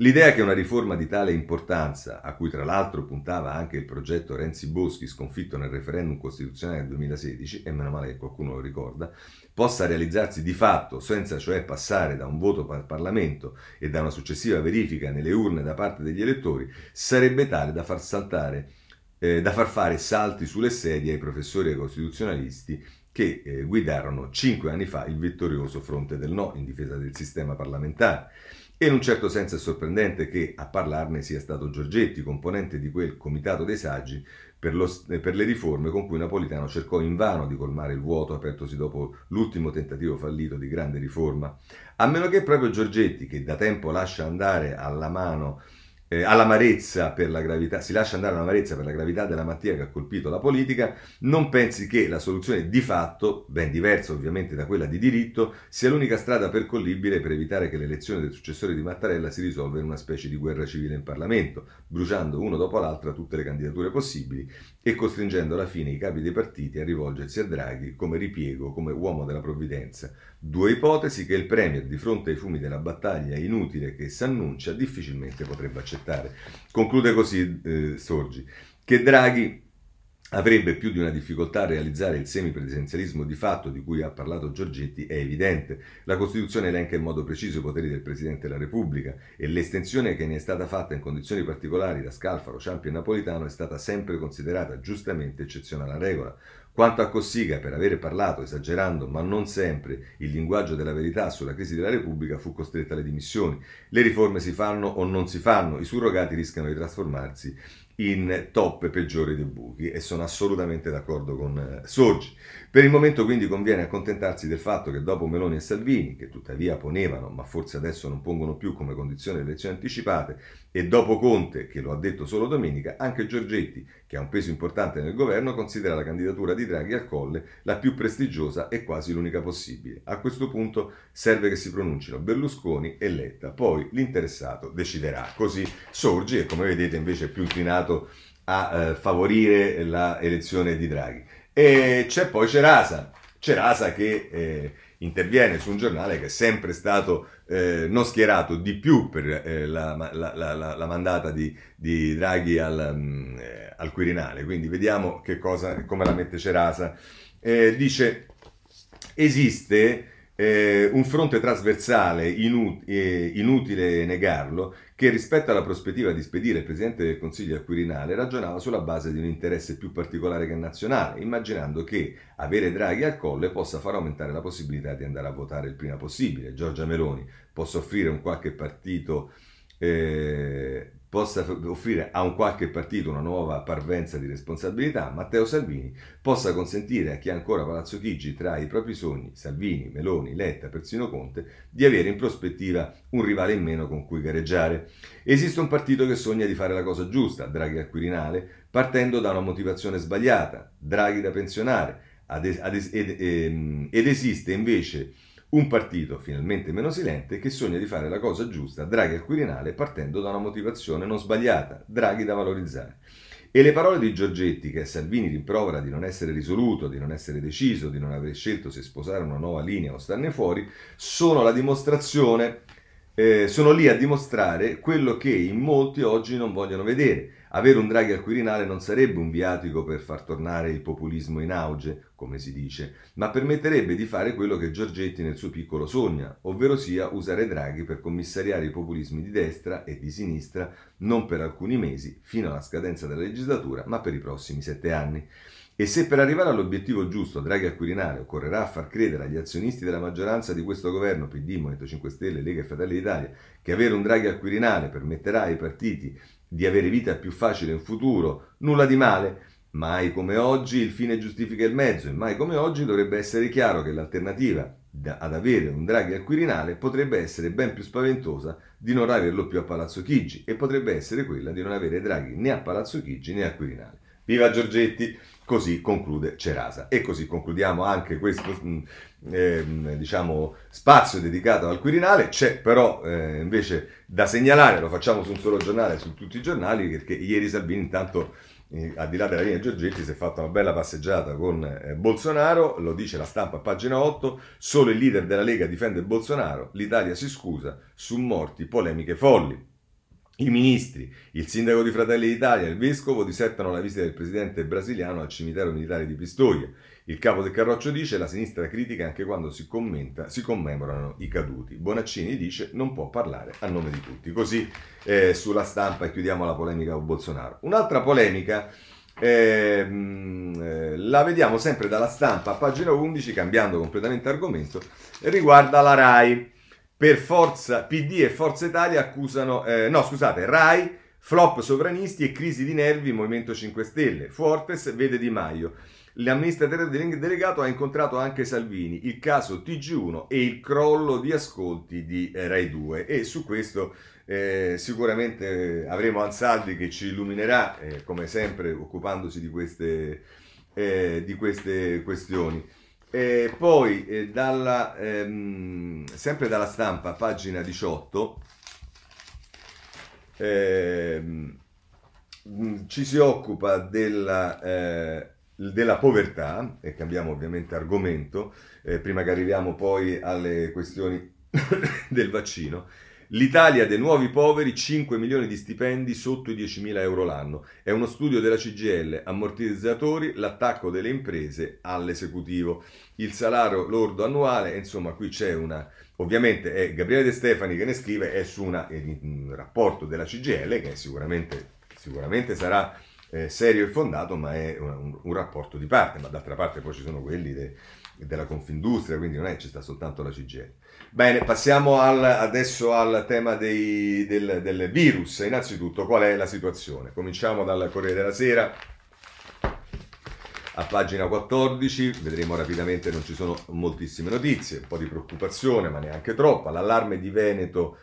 L'idea che una riforma di tale importanza, a cui tra l'altro puntava anche il progetto Renzi-Boschi sconfitto nel referendum costituzionale del 2016, e meno male che qualcuno lo ricorda, possa realizzarsi di fatto, senza cioè passare da un voto al Parlamento e da una successiva verifica nelle urne da parte degli elettori, sarebbe tale da far fare salti sulle sedie ai professori e ai costituzionalisti che guidarono 5 anni fa il vittorioso fronte del no in difesa del sistema parlamentare. E in un certo senso è sorprendente che a parlarne sia stato Giorgetti, componente di quel comitato dei saggi per le riforme con cui Napolitano cercò invano di colmare il vuoto apertosi dopo l'ultimo tentativo fallito di grande riforma. A meno che proprio Giorgetti, che da tempo lascia andare alla mano all'amarezza per la gravità, si lascia andare all'amarezza per la gravità della malattia che ha colpito la politica, non pensi che la soluzione di fatto, ben diversa ovviamente da quella di diritto, sia l'unica strada percorribile per evitare che l'elezione del successore di Mattarella si risolva in una specie di guerra civile in Parlamento, bruciando uno dopo l'altra tutte le candidature possibili e costringendo alla fine i capi dei partiti a rivolgersi a Draghi come ripiego, come uomo della provvidenza. Due ipotesi che il Premier, di fronte ai fumi della battaglia inutile che s'annuncia, difficilmente potrebbe accettare. Conclude così Sorgi, che Draghi avrebbe più di una difficoltà a realizzare il semipresidenzialismo di fatto di cui ha parlato Giorgetti è evidente. La Costituzione elenca in modo preciso i poteri del Presidente della Repubblica e l'estensione che ne è stata fatta in condizioni particolari da Scalfaro, Ciampi e Napolitano è stata sempre considerata giustamente eccezionale regola. Quanto a Cossiga, per avere parlato, esagerando, ma non sempre, il linguaggio della verità sulla crisi della Repubblica, fu costretta alle dimissioni. Le riforme si fanno o non si fanno, i surrogati rischiano di trasformarsi in toppe peggiori dei buchi, e sono assolutamente d'accordo con Sorgi. Per il momento quindi conviene accontentarsi del fatto che dopo Meloni e Salvini, che tuttavia ponevano, ma forse adesso non pongono più come condizione le elezioni anticipate, e dopo Conte, che lo ha detto solo domenica, anche Giorgetti, che ha un peso importante nel governo, considera la candidatura di Draghi al Colle la più prestigiosa e quasi l'unica possibile. A questo punto serve che si pronuncino Berlusconi e Letta, poi l'interessato deciderà. Così Sorgi, e come vedete invece è più inclinato a favorire la elezione di Draghi. E c'è poi Cerasa che interviene su un giornale che è sempre stato non schierato di più per la mandata di Draghi al Quirinale. Quindi vediamo come la mette Cerasa. Dice: esiste un fronte trasversale, inutile negarlo, che rispetto alla prospettiva di spedire il Presidente del Consiglio al Quirinale ragionava sulla base di un interesse più particolare che nazionale, immaginando che avere Draghi al Colle possa far aumentare la possibilità di andare a votare il prima possibile. Giorgia Meloni possa offrire a un qualche partito una nuova parvenza di responsabilità, Matteo Salvini possa consentire a chi ha ancora Palazzo Chigi tra i propri sogni, Salvini, Meloni, Letta, persino Conte, di avere in prospettiva un rivale in meno con cui gareggiare. Esiste un partito che sogna di fare la cosa giusta, Draghi al Quirinale, partendo da una motivazione sbagliata, Draghi da pensionare, ed esiste invece un partito, finalmente meno silente, che sogna di fare la cosa giusta, Draghi al Quirinale, partendo da una motivazione non sbagliata, Draghi da valorizzare. E le parole di Giorgetti, che a Salvini rimprovera di non essere risoluto, di non essere deciso, di non aver scelto se sposare una nuova linea o starne fuori, sono la dimostrazione, sono lì a dimostrare quello che in molti oggi non vogliono vedere. Avere un Draghi al Quirinale non sarebbe un viatico per far tornare il populismo in auge, come si dice, ma permetterebbe di fare quello che Giorgetti nel suo piccolo sogna, ovvero sia usare Draghi per commissariare i populismi di destra e di sinistra, non per alcuni mesi, fino alla scadenza della legislatura, ma per i prossimi 7 anni. E se per arrivare all'obiettivo giusto Draghi al Quirinale occorrerà far credere agli azionisti della maggioranza di questo governo, PD, Movimento 5 Stelle, Lega e Fratelli d'Italia, che avere un Draghi al Quirinale permetterà ai partiti di avere vita più facile in futuro, nulla di male. Mai come oggi il fine giustifica il mezzo e mai come oggi dovrebbe essere chiaro che l'alternativa ad avere un Draghi al Quirinale potrebbe essere ben più spaventosa di non averlo più a Palazzo Chigi, e potrebbe essere quella di non avere Draghi né a Palazzo Chigi né al Quirinale. Viva Giorgetti! Così conclude Cerasa. E così concludiamo anche questo spazio dedicato al Quirinale. C'è però invece da segnalare, lo facciamo su un solo giornale, su tutti i giornali, perché ieri Salvini intanto, al di là della linea Giorgetti, si è fatta una bella passeggiata con Bolsonaro. Lo dice La Stampa a pagina 8, solo il leader della Lega difende Bolsonaro, l'Italia si scusa su morti, polemiche folli. I ministri, il sindaco di Fratelli d'Italia e il vescovo disertano la visita del presidente brasiliano al cimitero militare di Pistoia. Il capo del Carroccio dice: la sinistra critica anche quando si commemorano i caduti. Bonaccini dice: non può parlare a nome di tutti. Così sulla Stampa, e chiudiamo la polemica con Bolsonaro. Un'altra polemica la vediamo sempre dalla Stampa a pagina 11, cambiando completamente argomento, riguarda la RAI. Per forza PD e Forza Italia accusano RAI, flop sovranisti e crisi di nervi Movimento 5 Stelle. Fortes vede Di Maio. L'amministratore delegato ha incontrato anche Salvini, il caso TG1 e il crollo di ascolti di Rai 2. E su questo Sicuramente avremo Ansaldi che ci illuminerà, come sempre, occupandosi di queste questioni. Poi, sempre dalla Stampa, pagina 18, ci si occupa della povertà, e cambiamo ovviamente argomento, prima che arriviamo poi alle questioni del vaccino. L'Italia dei nuovi poveri, 5 milioni di stipendi sotto i 10.000 euro l'anno. È uno studio della CGIL, ammortizzatori, l'attacco delle imprese all'esecutivo. Il salario lordo annuale, insomma qui c'è una... Ovviamente è Gabriele De Stefani che ne scrive, è su un rapporto della CGIL che sicuramente sarà serio e fondato, ma è un rapporto di parte, ma d'altra parte poi ci sono quelli della Confindustria, quindi non è che ci sta soltanto la CGIL. Bene, passiamo adesso al tema del virus. Innanzitutto, qual è la situazione? Cominciamo dal Corriere della Sera, a pagina 14, vedremo rapidamente, non ci sono moltissime notizie, un po' di preoccupazione, ma neanche troppa. L'allarme di Veneto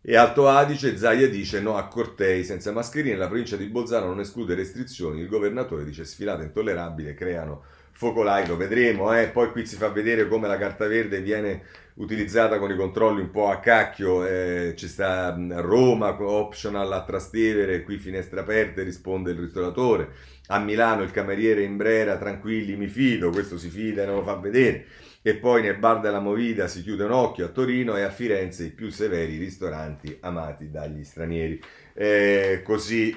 e Alto Adige, Zaia dice no a cortei senza mascherine, la provincia di Bolzano non esclude restrizioni, il governatore dice sfilata intollerabile, creano focolai, lo vedremo, poi qui si fa vedere come la carta verde viene utilizzata con i controlli un po' a cacchio, ci sta Roma, optional a Trastevere, qui finestre aperte, risponde il ristoratore, a Milano il cameriere in Brera, tranquilli mi fido, questo si fida e non lo fa vedere, e poi nel bar della Movida si chiude un occhio, a Torino e a Firenze i più severi ristoranti amati dagli stranieri. Così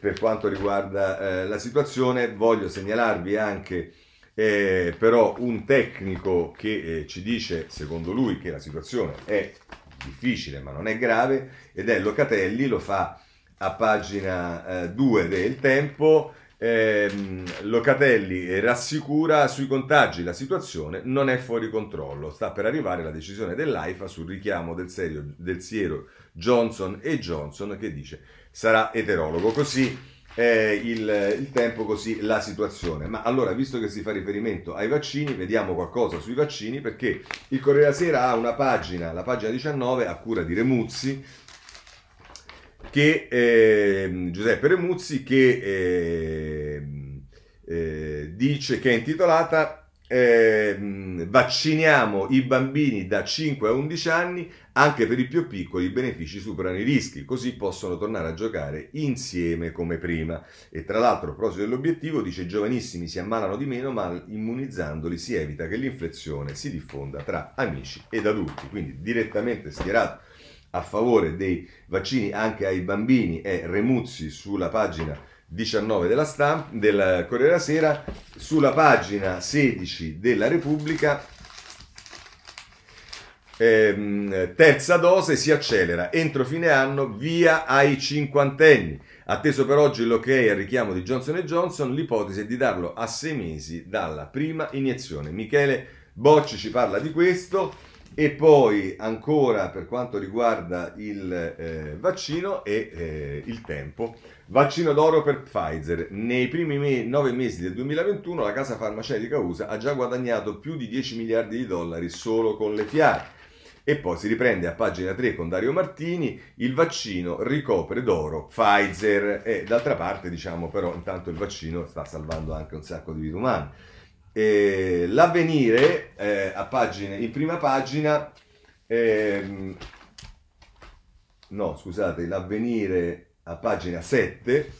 per quanto riguarda la situazione, voglio segnalarvi anche però un tecnico che ci dice, secondo lui, che la situazione è difficile ma non è grave, ed è Locatelli, lo fa a pagina 2 del Tempo. Locatelli rassicura sui contagi, la situazione non è fuori controllo, sta per arrivare la decisione dell'AIFA sul richiamo del siero Johnson & Johnson, che dice sarà eterologo. Così il Tempo, così la situazione. Ma allora, visto che si fa riferimento ai vaccini, vediamo qualcosa sui vaccini, perché il Corriere della Sera ha una pagina, la pagina 19, a cura di Remuzzi, che Giuseppe Remuzzi, che dice, che è intitolata vacciniamo i bambini da 5 a 11 anni, anche per i più piccoli i benefici superano i rischi, così possono tornare a giocare insieme come prima. E tra l'altro, a proposito dell'obiettivo, dice i giovanissimi si ammalano di meno, ma immunizzandoli si evita che l'infezione si diffonda tra amici ed adulti. Quindi direttamente schierato a favore dei vaccini anche ai bambini è Remuzzi sulla pagina 19 della del Corriere della Sera. Sulla pagina 16 della Repubblica, terza dose si accelera, entro fine anno via ai cinquantenni, atteso per oggi l'ok al richiamo di Johnson & Johnson, l'ipotesi è di darlo a 6 mesi dalla prima iniezione. Michele Bocci ci parla di questo. E poi ancora per quanto riguarda il vaccino e il Tempo, vaccino d'oro per Pfizer, nei primi 9 mesi del 2021 la casa farmaceutica USA ha già guadagnato più di 10 miliardi di dollari solo con le fiale. E poi si riprende a pagina 3 con Dario Martini, il vaccino ricopre d'oro Pfizer, e d'altra parte diciamo però intanto il vaccino sta salvando anche un sacco di vite umane. L'Avvenire in prima pagina, l'Avvenire a pagina 7,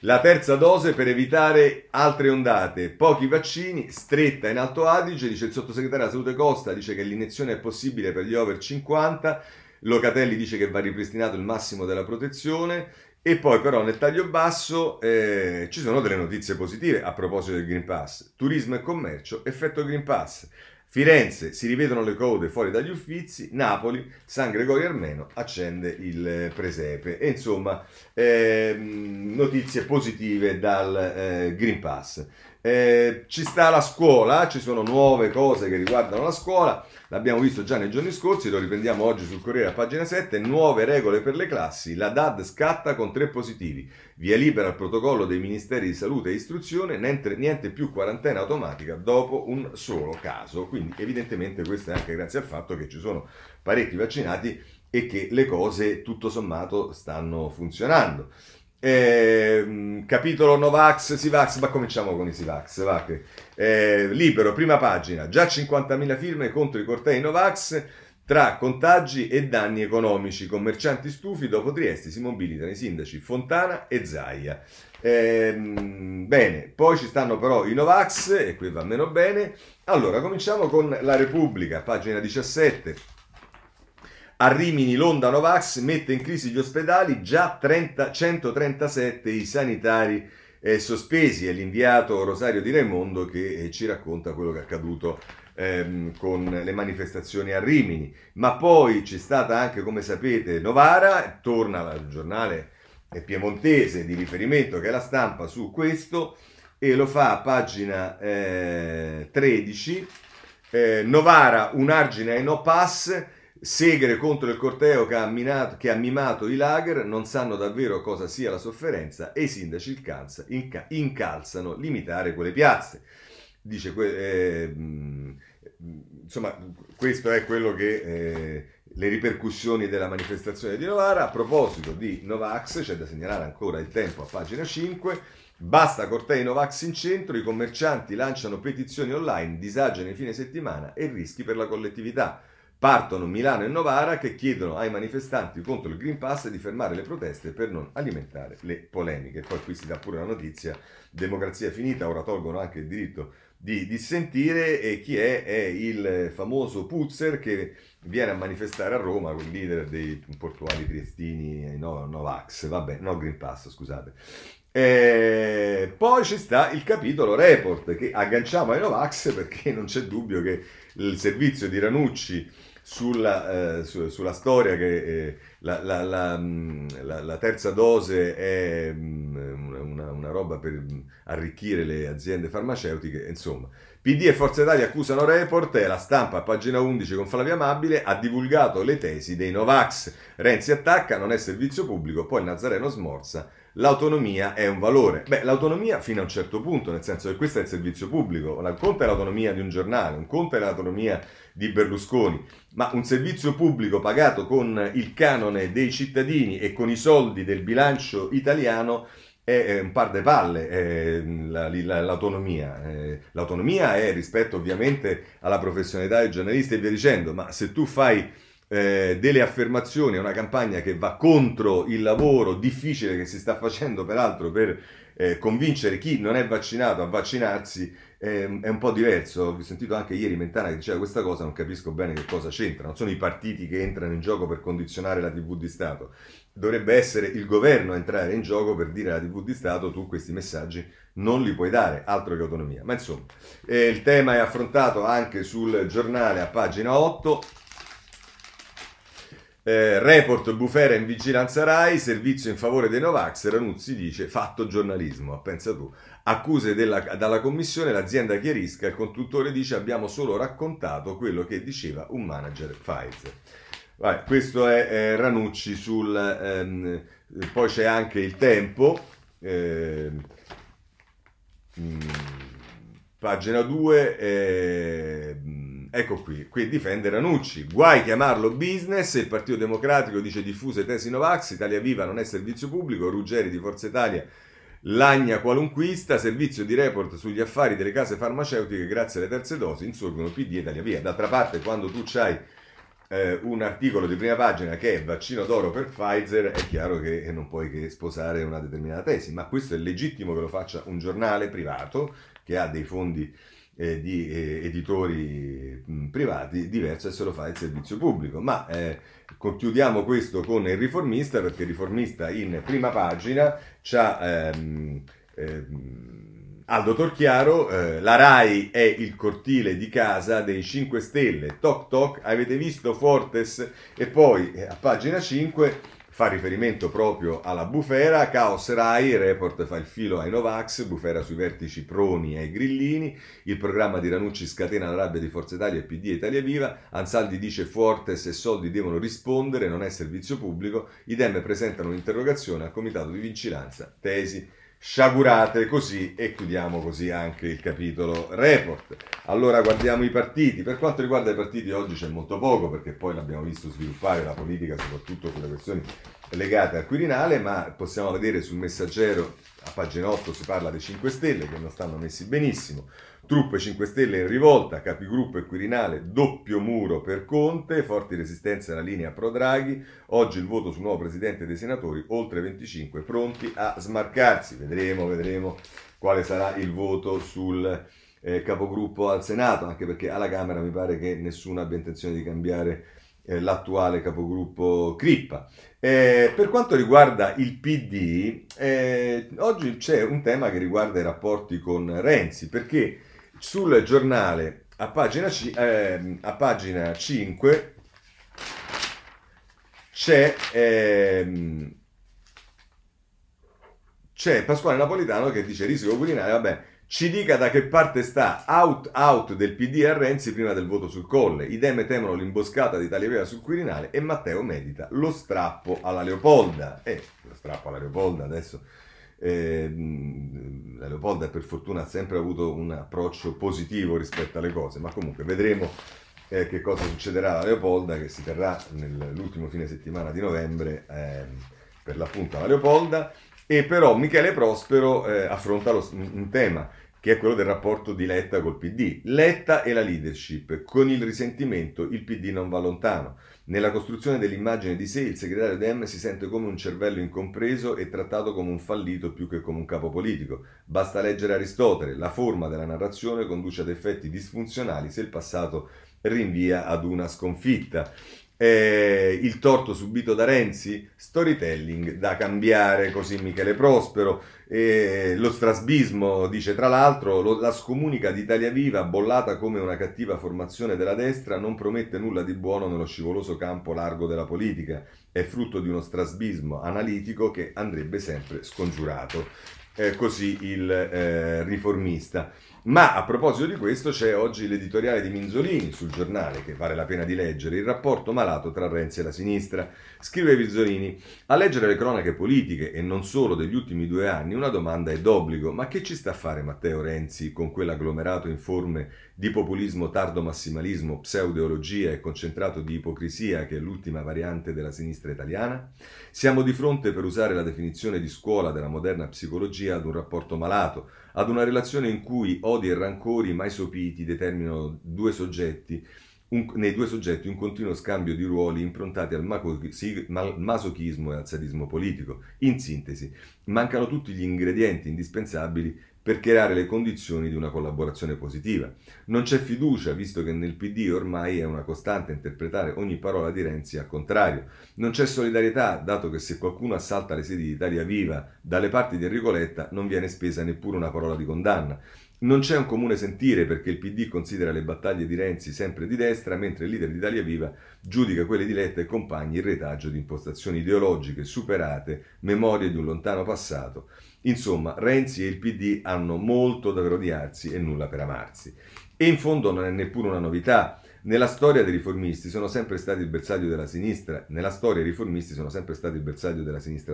la terza dose per evitare altre ondate, pochi vaccini, stretta in Alto Adige, dice il sottosegretario alla salute Costa, dice che l'iniezione è possibile per gli over 50, Locatelli dice che va ripristinato il massimo della protezione. E poi però nel taglio basso ci sono delle notizie positive a proposito del Green Pass. Turismo e commercio, effetto Green Pass. Firenze, si rivedono le code fuori dagli Uffizi. Napoli, San Gregorio Armeno accende il presepe. E insomma, notizie positive dal Green Pass. Ci sta la scuola, ci sono nuove cose che riguardano la scuola, l'abbiamo visto già nei giorni scorsi, lo riprendiamo oggi sul Corriere a pagina 7, nuove regole per le classi, la DAD scatta con 3 positivi, via libera al protocollo dei Ministeri di Salute e Istruzione, niente più quarantena automatica dopo un solo caso, quindi evidentemente questo è anche grazie al fatto che ci sono parecchi vaccinati e che le cose tutto sommato stanno funzionando. Capitolo Novax, Sivax, ma cominciamo con i Sivax, va che. Libero, prima pagina, già 50.000 firme contro i cortei Novax, tra contagi e danni economici, commercianti stufi, dopo Trieste si mobilitano i sindaci Fontana e Zaia. Bene, poi ci stanno però i Novax e qui va meno bene. Allora cominciamo con la Repubblica, pagina 17. A Rimini l'onda Novax mette in crisi gli ospedali, già 137 i sanitari sospesi. È l'inviato Rosario Di Raimondo che ci racconta quello che è accaduto con le manifestazioni a Rimini. Ma poi c'è stata anche, come sapete, Novara, torna al giornale piemontese di riferimento che è La Stampa su questo e lo fa a pagina 13. Novara, un argine ai no pass. Segre contro il corteo che ha mimato i lager, non sanno davvero cosa sia la sofferenza e i sindaci incalzano limitare quelle piazze. Dice, insomma, questo è quello che le ripercussioni della manifestazione di Novara. A proposito di Novax, c'è da segnalare ancora Il Tempo a pagina 5. Basta cortei Novax in centro, i commercianti lanciano petizioni online, disagi nei fine settimana e rischi per la collettività. Partono Milano e Novara che chiedono ai manifestanti contro il Green Pass di fermare le proteste per non alimentare le polemiche. Poi qui si dà pure la notizia, democrazia finita, ora tolgono anche il diritto di dissentire e chi è il famoso Puzzer che viene a manifestare a Roma, il leader dei portuali triestini, Novax, vabbè, no Green Pass, scusate. Poi ci sta il capitolo report che agganciamo ai Novax perché non c'è dubbio che il servizio di Ranucci sulla storia che la terza dose è una roba per arricchire le aziende farmaceutiche, insomma. PD e Forza Italia accusano report e La Stampa, pagina 11, con Flavia Amabile, ha divulgato le tesi dei Novax. Renzi attacca, non è servizio pubblico, poi Nazareno smorza. L'autonomia è un valore. Beh, l'autonomia fino a un certo punto, nel senso che questo è il servizio pubblico. Un conto è l'autonomia di un giornale, un conto è l'autonomia di Berlusconi, ma un servizio pubblico pagato con il canone dei cittadini e con i soldi del bilancio italiano è un par de palle, l'autonomia. L'autonomia è rispetto ovviamente alla professionalità dei giornalisti e via dicendo, ma se tu fai delle affermazioni, una campagna che va contro il lavoro difficile che si sta facendo peraltro per convincere chi non è vaccinato a vaccinarsi, è un po' diverso. Ho sentito anche ieri Mentana che diceva questa cosa, non capisco bene che cosa c'entra, non sono i partiti che entrano in gioco per condizionare la TV di Stato, dovrebbe essere il governo a entrare in gioco per dire alla TV di Stato tu questi messaggi non li puoi dare, altro che autonomia. Ma insomma, il tema è affrontato anche sul giornale a pagina 8. Report bufera in vigilanza Rai, servizio in favore dei Novax, Ranuzzi dice fatto giornalismo, pensa tu, accuse dalla commissione, l'azienda chiarisca, il conduttore dice abbiamo solo raccontato quello che diceva un manager Pfizer. Vai, questo è Ranucci sul... poi c'è anche Il Tempo, pagina 2... Ecco qui difende Ranucci, guai chiamarlo business, il Partito Democratico dice diffuse tesi Novax, Italia Viva non è servizio pubblico, Ruggeri di Forza Italia lagna qualunquista, servizio di report sugli affari delle case farmaceutiche grazie alle terze dosi, insorgono PD e Italia Viva. D'altra parte quando tu c'hai un articolo di prima pagina che è vaccino d'oro per Pfizer è chiaro che non puoi che sposare una determinata tesi, ma questo è legittimo che lo faccia un giornale privato che ha dei fondi di editori privati, diverso se lo fa il servizio pubblico. Ma chiudiamo questo con Il Riformista, perché Il Riformista in prima pagina c'ha Aldo Torchiaro, la Rai è il cortile di casa dei 5 Stelle, toc toc, avete visto Fortes? E poi a pagina 5 fa riferimento proprio alla bufera. Caos Rai, Report fa il filo ai Novax, bufera sui vertici Proni e Grillini, il programma di Ranucci scatena la rabbia di Forza Italia e PD e Italia Viva, Ansaldi dice forte se soldi devono rispondere, non è servizio pubblico, i Dem presentano un'interrogazione al Comitato di Vigilanza, tesi sciagurate così, e chiudiamo così anche il capitolo Report. Allora guardiamo i partiti. Per quanto riguarda i partiti oggi c'è molto poco, perché poi l'abbiamo visto sviluppare la politica soprattutto sulle questioni legate al Quirinale, ma possiamo vedere sul Messaggero a pagina 8 si parla dei 5 Stelle che non stanno messi benissimo. Truppe 5 Stelle in rivolta, capigruppo e Quirinale, doppio muro per Conte, forti resistenze alla linea pro Draghi, oggi il voto sul nuovo presidente dei senatori, oltre 25 pronti a smarcarsi, vedremo quale sarà il voto sul capogruppo al Senato, anche perché alla Camera mi pare che nessuno abbia intenzione di cambiare l'attuale capogruppo Crippa. Per quanto riguarda il PD, oggi c'è un tema che riguarda i rapporti con Renzi, perché sul giornale a pagina 5 c'è Pasquale Napolitano che dice rischio Quirinale, vabbè, ci dica da che parte sta, out del PD a Renzi prima del voto sul Colle, i Dem temono l'imboscata di Italia Viva sul Quirinale e Matteo medita lo strappo alla Leopolda. Lo strappo alla Leopolda adesso... La Leopolda per fortuna ha sempre avuto un approccio positivo rispetto alle cose, ma comunque vedremo che cosa succederà alla Leopolda che si terrà nell'ultimo fine settimana di novembre per l'appunto alla Leopolda. E però Michele Prospero affronta un tema che è quello del rapporto di Letta col PD. Letta e la leadership, con il risentimento il PD non va lontano. Nella costruzione dell'immagine di sé il segretario Dem si sente come un cervello incompreso e trattato come un fallito più che come un capo politico. Basta leggere Aristotele, la forma della narrazione conduce ad effetti disfunzionali se il passato rinvia ad una sconfitta. Il torto subito da Renzi, storytelling da cambiare, così Michele Prospero. Lo strasbismo, dice tra l'altro, la scomunica di Italia Viva, bollata come una cattiva formazione della destra, non promette nulla di buono nello scivoloso campo largo della politica, è frutto di uno strasbismo analitico che andrebbe sempre scongiurato, così il riformista. Ma a proposito di questo c'è oggi l'editoriale di Minzolini sul giornale, che vale la pena di leggere, il rapporto malato tra Renzi e la sinistra. Scrive Minzolini, a leggere le cronache politiche e non solo degli ultimi 2 anni, una domanda è d'obbligo, ma che ci sta a fare Matteo Renzi con quell'agglomerato informe di populismo, tardo-massimalismo, pseudeologia e concentrato di ipocrisia che è l'ultima variante della sinistra italiana? Siamo di fronte, per usare la definizione di scuola della moderna psicologia, ad un rapporto malato, ad una relazione in cui odi e rancori mai sopiti determinano nei due soggetti un continuo scambio di ruoli improntati al masochismo e al sadismo politico. In sintesi, mancano tutti gli ingredienti indispensabili per creare le condizioni di una collaborazione positiva. Non c'è fiducia, visto che nel PD ormai è una costante interpretare ogni parola di Renzi al contrario. Non c'è solidarietà, dato che se qualcuno assalta le sedi di Italia Viva dalle parti di Enrico Letta non viene spesa neppure una parola di condanna. Non c'è un comune sentire, perché il PD considera le battaglie di Renzi sempre di destra, mentre il leader di Italia Viva giudica quelle di Letta e compagni il retaggio di impostazioni ideologiche superate, memorie di un lontano passato. Insomma, Renzi e il PD hanno molto da odiarsi e nulla per amarsi. E in fondo non è neppure una novità. Nella storia dei riformisti sono sempre stati il bersaglio della sinistra,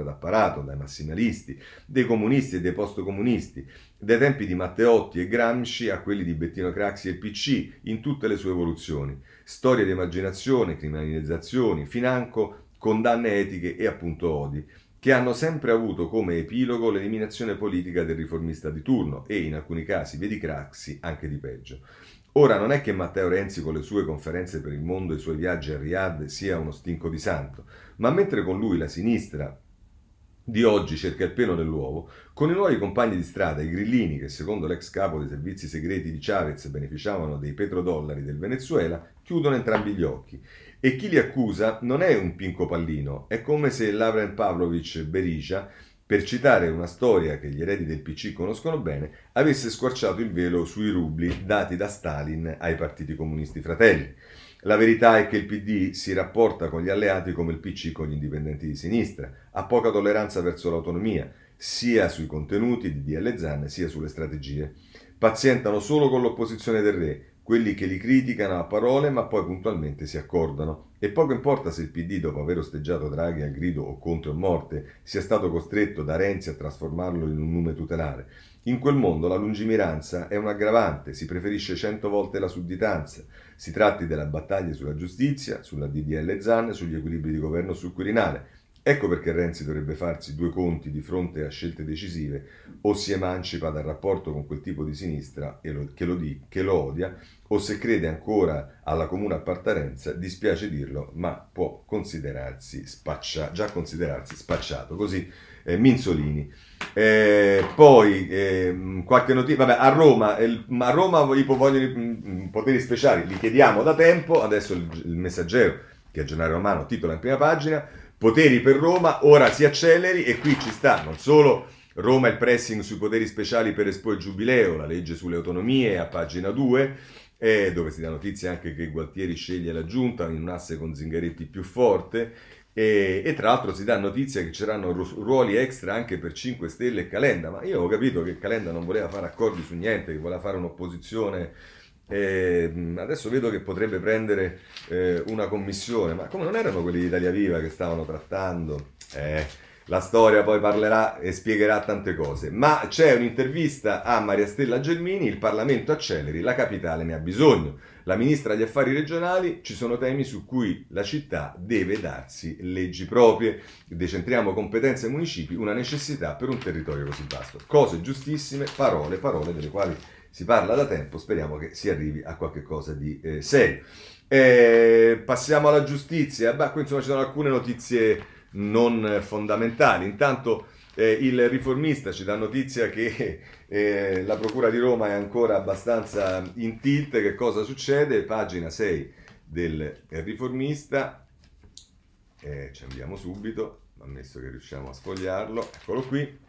d'apparato, dai massimalisti, dei comunisti e dei post-comunisti, dai tempi di Matteotti e Gramsci a quelli di Bettino Craxi e PC, in tutte le sue evoluzioni. Storie di emarginazione, criminalizzazioni, financo, condanne etiche e appunto odi, che hanno sempre avuto come epilogo l'eliminazione politica del riformista di turno e, in alcuni casi, vedi Craxi, anche di peggio. Ora, non è che Matteo Renzi con le sue conferenze per il mondo e i suoi viaggi a Riyadh sia uno stinco di santo, ma mentre con lui la sinistra di oggi cerca il pelo nell'uovo, con i nuovi compagni di strada, i grillini, che secondo l'ex capo dei servizi segreti di Chavez beneficiavano dei petrodollari del Venezuela, chiudono entrambi gli occhi. E chi li accusa non è un pinco pallino, è come se Lavrent Pavlovich Berisha, per citare una storia che gli eredi del PC conoscono bene, avesse squarciato il velo sui rubli dati da Stalin ai partiti comunisti fratelli. La verità è che il PD si rapporta con gli alleati come il PC con gli indipendenti di sinistra, ha poca tolleranza verso l'autonomia, sia sui contenuti di DL Zan sia sulle strategie. Pazientano solo con l'opposizione del re, quelli che li criticano a parole ma poi puntualmente si accordano. E poco importa se il PD, dopo aver osteggiato Draghi al grido o contro o morte, sia stato costretto da Renzi a trasformarlo in un nume tutelare. In quel mondo la lungimiranza è un aggravante, si preferisce 100 volte la sudditanza. Si tratti della battaglia sulla giustizia, sulla DDL Zan, sugli equilibri di governo sul Quirinale. Ecco perché Renzi dovrebbe farsi due conti di fronte a scelte decisive: o si emancipa dal rapporto con quel tipo di sinistra che lo odia, o se crede ancora alla comune appartenenza, dispiace dirlo, ma può già considerarsi spacciato. Così Minzolini. Poi qualche notizia. Vabbè, a Roma vogliono i poteri speciali, li chiediamo da tempo. Adesso il Messaggero, che è giornale romano, titola in prima pagina: poteri per Roma, ora si acceleri. E qui ci sta non solo Roma, il pressing sui poteri speciali per Expo e Giubileo, la legge sulle autonomie a pagina 2, dove si dà notizia anche che Gualtieri sceglie la giunta in un asse con Zingaretti più forte, e tra l'altro si dà notizia che ci saranno ruoli extra anche per 5 Stelle e Calenda. Ma io ho capito che Calenda non voleva fare accordi su niente, che voleva fare un'opposizione. Adesso vedo che potrebbe prendere una commissione, ma come non erano quelli di Italia Viva che stavano trattando? La storia poi parlerà e spiegherà tante cose, ma c'è un'intervista a Maria Stella Gelmini: il Parlamento acceleri, la capitale ne ha bisogno. La ministra degli affari regionali: ci sono temi su cui la città deve darsi leggi proprie, decentriamo competenze ai municipi, una necessità per un territorio così vasto. Cose giustissime, parole delle quali si parla da tempo, speriamo che si arrivi a qualche cosa di serio. Passiamo alla giustizia. Qui insomma ci sono alcune notizie non fondamentali. Intanto il Riformista ci dà notizia che la Procura di Roma è ancora abbastanza in tilt. Che cosa succede? Pagina 6 del Riformista, ci andiamo subito, ammesso che riusciamo a sfogliarlo, eccolo qui.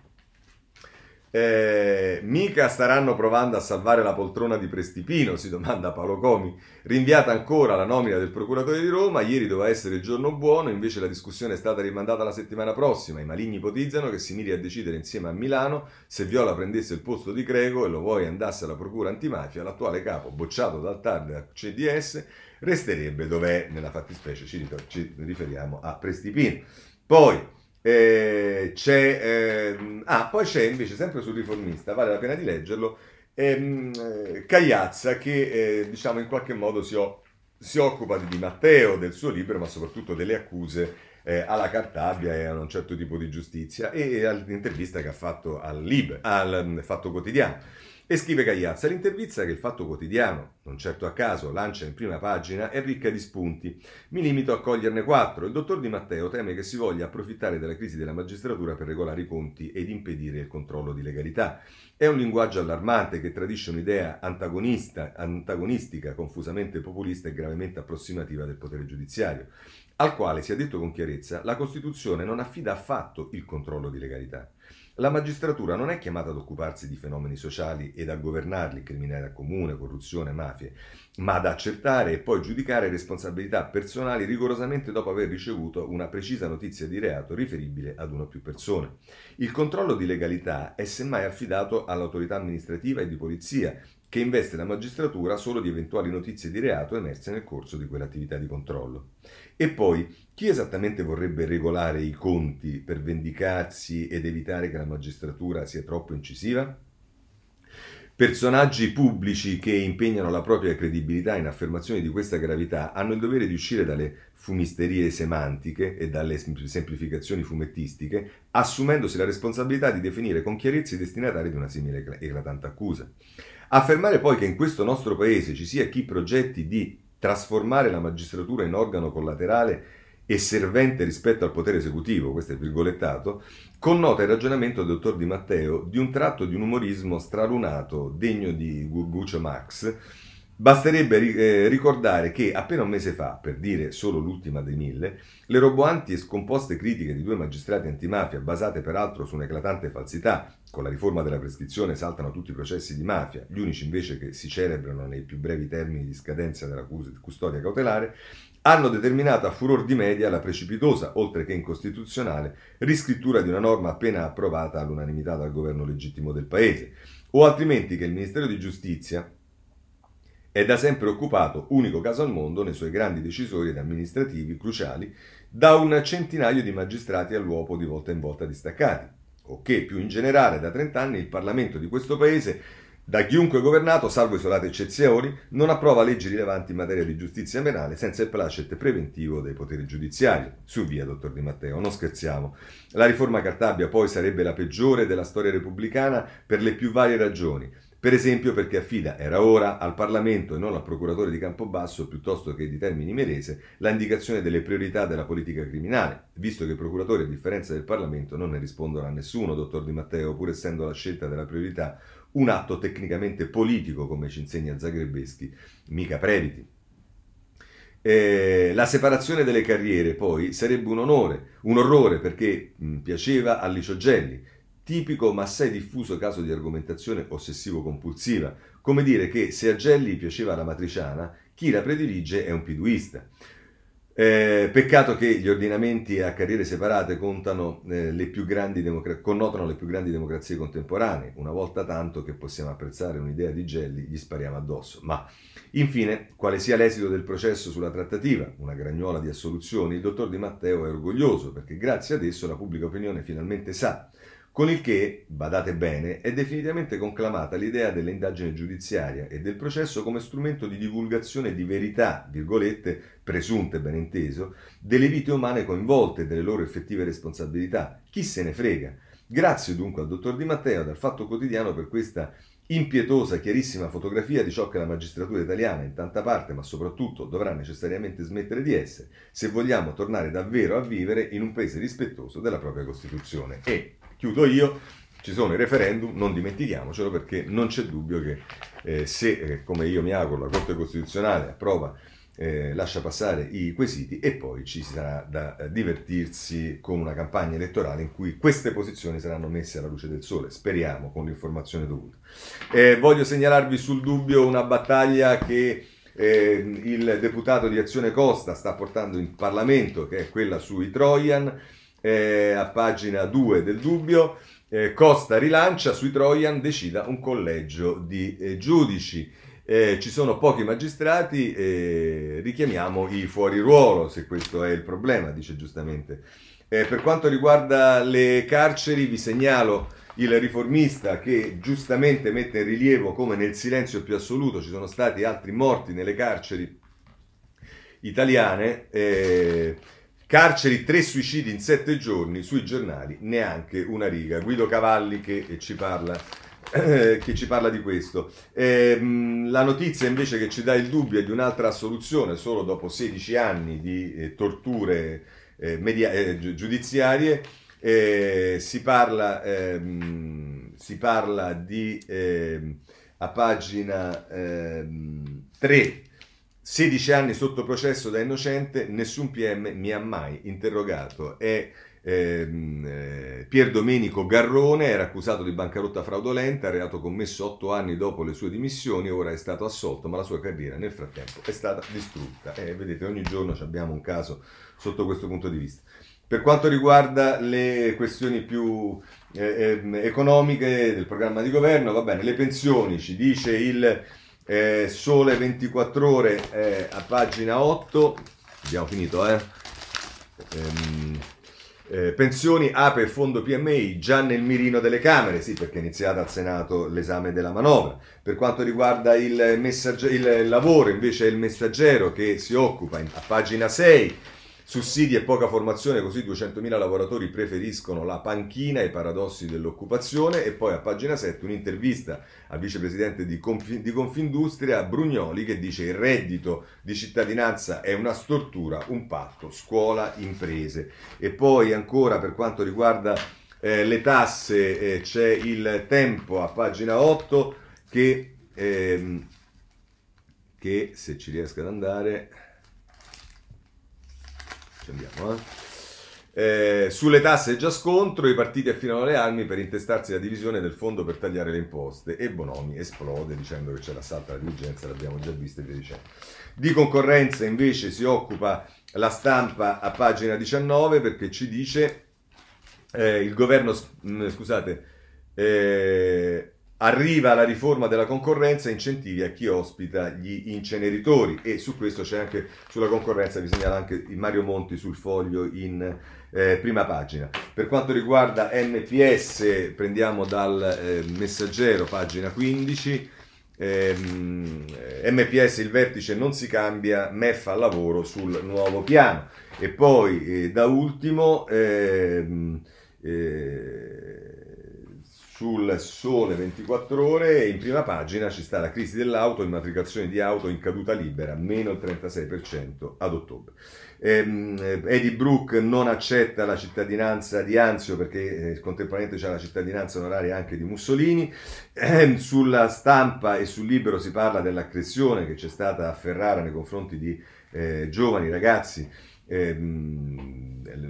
Mica staranno provando a salvare la poltrona di Prestipino, si domanda Paolo Comi. Rinviata ancora la nomina del procuratore di Roma, ieri doveva essere il giorno buono, invece la discussione è stata rimandata alla settimana prossima. I maligni ipotizzano che si miri a decidere insieme a Milano. Se Viola prendesse il posto di Crego e lo vuoi andasse alla procura antimafia, l'attuale capo, bocciato dal TAR da CDS, resterebbe dov'è. Nella fattispecie ci riferiamo a Prestipino. Poi c'è invece, sempre sul Riformista, vale la pena di leggerlo, Cagliazza, che diciamo in qualche modo si occupa di Di Matteo, del suo libro, ma soprattutto delle accuse alla Cartabia e a un certo tipo di giustizia, e all'intervista che ha fatto al Fatto Quotidiano. E scrive Cagliazza: l'intervista che il Fatto Quotidiano, non certo a caso, lancia in prima pagina è ricca di spunti. Mi limito a coglierne 4. Il dottor Di Matteo teme che si voglia approfittare della crisi della magistratura per regolare i conti ed impedire il controllo di legalità. È un linguaggio allarmante che tradisce un'idea antagonistica, confusamente populista e gravemente approssimativa del potere giudiziario, al quale, sia detto con chiarezza, la Costituzione non affida affatto il controllo di legalità. La magistratura non è chiamata ad occuparsi di fenomeni sociali ed a governarli, criminalità comune, corruzione, mafie, ma ad accertare e poi giudicare responsabilità personali rigorosamente dopo aver ricevuto una precisa notizia di reato riferibile ad una o più persone. Il controllo di legalità è semmai affidato all'autorità amministrativa e di polizia, che investe la magistratura solo di eventuali notizie di reato emerse nel corso di quell'attività di controllo. E poi, chi esattamente vorrebbe regolare i conti per vendicarsi ed evitare che la magistratura sia troppo incisiva? Personaggi pubblici che impegnano la propria credibilità in affermazioni di questa gravità hanno il dovere di uscire dalle fumisterie semantiche e dalle semplificazioni fumettistiche, assumendosi la responsabilità di definire con chiarezza i destinatari di una simile eclatante accusa. Affermare poi che in questo nostro paese ci sia chi progetti di trasformare la magistratura in organo collaterale e servente rispetto al potere esecutivo, questo è virgolettato, connota il ragionamento del dottor Di Matteo di un tratto di un umorismo stralunato, degno di Gurguccio Marx, Basterebbe ricordare che appena un mese fa, per dire solo l'ultima dei mille, le roboanti e scomposte critiche di due magistrati antimafia, basate peraltro su un'eclatante falsità, con la riforma della prescrizione saltano tutti i processi di mafia, gli unici invece che si celebrano nei più brevi termini di scadenza della custodia cautelare, hanno determinato a furor di media la precipitosa, oltre che incostituzionale, riscrittura di una norma appena approvata all'unanimità dal governo legittimo del Paese, o altrimenti che il Ministero di Giustizia è da sempre occupato, unico caso al mondo, nei suoi grandi decisori ed amministrativi cruciali, da un centinaio di magistrati all'uopo di volta in volta distaccati, o che, più in generale, da 30 anni il Parlamento di questo Paese, da chiunque governato, salvo isolate eccezioni, non approva leggi rilevanti in materia di giustizia penale senza il placet preventivo dei poteri giudiziari. Su via, dottor Di Matteo, non scherziamo. La riforma Cartabia poi sarebbe la peggiore della storia repubblicana per le più varie ragioni. Per esempio perché affida, era ora, al Parlamento e non al procuratore di Campobasso piuttosto che di Termini Imerese la indicazione delle priorità della politica criminale, visto che i procuratori, a differenza del Parlamento, non ne rispondono a nessuno, dottor Di Matteo, pur essendo la scelta della priorità un atto tecnicamente politico, come ci insegna Zagrebeschi, mica Previti. La separazione delle carriere, poi, sarebbe un orrore perché piaceva a Licio Gelli, tipico ma assai diffuso caso di argomentazione ossessivo-compulsiva, come dire che se a Gelli piaceva la matriciana, chi la predilige è un piduista. Peccato che gli ordinamenti a carriere separate connotano le più grandi democrazie contemporanee. Una volta tanto che possiamo apprezzare un'idea di Gelli, gli spariamo addosso. Ma, infine, quale sia l'esito del processo sulla trattativa, una gragnuola di assoluzioni, il dottor Di Matteo è orgoglioso perché grazie ad esso la pubblica opinione finalmente sa, con il che, badate bene, è definitivamente conclamata l'idea dell'indagine giudiziaria e del processo come strumento di divulgazione di verità, virgolette, presunte ben inteso, delle vite umane coinvolte e delle loro effettive responsabilità. Chi se ne frega? Grazie dunque al dottor Di Matteo e al Fatto Quotidiano per questa impietosa, chiarissima fotografia di ciò che la magistratura italiana in tanta parte, ma soprattutto, dovrà necessariamente smettere di essere, se vogliamo tornare davvero a vivere in un paese rispettoso della propria Costituzione. E chiudo io, ci sono i referendum, non dimentichiamocelo, perché non c'è dubbio che se, come io mi auguro, la Corte Costituzionale approva, lascia passare i quesiti e poi ci sarà da divertirsi con una campagna elettorale in cui queste posizioni saranno messe alla luce del sole, speriamo, con l'informazione dovuta. Voglio segnalarvi sul Dubbio una battaglia che il deputato di Azione Costa sta portando in Parlamento, che è quella sui Trojan. A pagina 2 del Dubbio, Costa rilancia sui Trojan, decida un collegio di giudici. Ci sono pochi magistrati, richiamiamo i fuori ruolo, se questo è il problema, dice giustamente. Per quanto riguarda le carceri, vi segnalo il Riformista, che giustamente mette in rilievo come nel silenzio più assoluto ci sono stati altri morti nelle carceri italiane. Carceri, 3 suicidi in 7 giorni, sui giornali neanche una riga. Guido Cavalli che ci parla di questo. La notizia invece che ci dà il Dubbio è di un'altra assoluzione, solo dopo 16 anni di torture giudiziarie. Si parla di, a pagina 3, 16 anni sotto processo da innocente, nessun PM mi ha mai interrogato. È Pier Domenico Garrone, era accusato di bancarotta fraudolenta, reato commesso 8 anni dopo le sue dimissioni, ora è stato assolto, ma la sua carriera nel frattempo è stata distrutta. Vedete, ogni giorno abbiamo un caso sotto questo punto di vista. Per quanto riguarda le questioni più economiche del programma di governo, va bene, le pensioni, ci dice il Sole 24 Ore a pagina 8, abbiamo finito pensioni, Ape e fondo PMI già nel mirino delle Camere, sì, perché è iniziata al Senato l'esame della manovra. Per quanto riguarda il lavoro invece è il Messaggero che si occupa a pagina 6, sussidi e poca formazione, così 200.000 lavoratori preferiscono la panchina, ai paradossi dell'occupazione. E poi a pagina 7 un'intervista al vicepresidente di Confindustria, Brugnoli, che dice il reddito di cittadinanza è una stortura, un patto scuola-imprese. E poi ancora per quanto riguarda le tasse c'è il Tempo a pagina 8 che che se ci riesco ad andare ci andiamo, sulle tasse già scontro, i partiti affilano le armi per intestarsi la divisione del fondo per tagliare le imposte, e Bonomi esplode dicendo che c'è l'assalto alla diligenza, l'abbiamo già visto e via dicendo. Di concorrenza invece si occupa La Stampa a pagina 19, perché ci dice il governo, arriva la riforma della concorrenza, incentivi a chi ospita gli inceneritori, e su questo c'è anche, sulla concorrenza vi segnala anche il Mario Monti sul Foglio in prima pagina. Per quanto riguarda MPS, prendiamo dal Messaggero, pagina 15, MPS il vertice non si cambia, MEF al lavoro sul nuovo piano. E poi da ultimo sul Sole 24 Ore in prima pagina ci sta la crisi dell'auto, immatricolazione di auto in caduta libera, meno il 36% ad ottobre. Eddie Brooke non accetta la cittadinanza di Anzio perché contemporaneamente c'è la cittadinanza onoraria anche di Mussolini. Sulla Stampa e sul Libero si parla dell'aggressione che c'è stata a Ferrara nei confronti di giovani ragazzi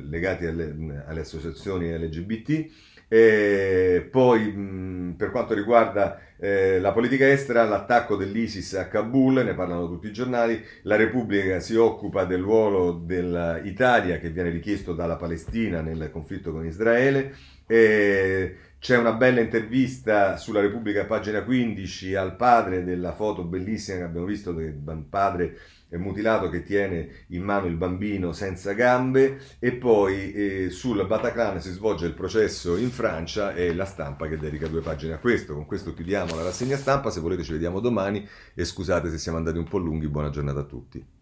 legati alle associazioni LGBT. E poi per quanto riguarda la politica estera, l'attacco dell'ISIS a Kabul, ne parlano tutti i giornali. La Repubblica si occupa del ruolo dell'Italia che viene richiesto dalla Palestina nel conflitto con Israele. C'è una bella intervista sulla Repubblica, pagina 15, al padre della foto bellissima che abbiamo visto, del padre mutilato che tiene in mano il bambino senza gambe. E poi sul Bataclan si svolge il processo in Francia, e La Stampa che dedica due pagine a questo. Con questo chiudiamo la rassegna stampa, se volete ci vediamo domani, e scusate se siamo andati un po' lunghi, buona giornata a tutti.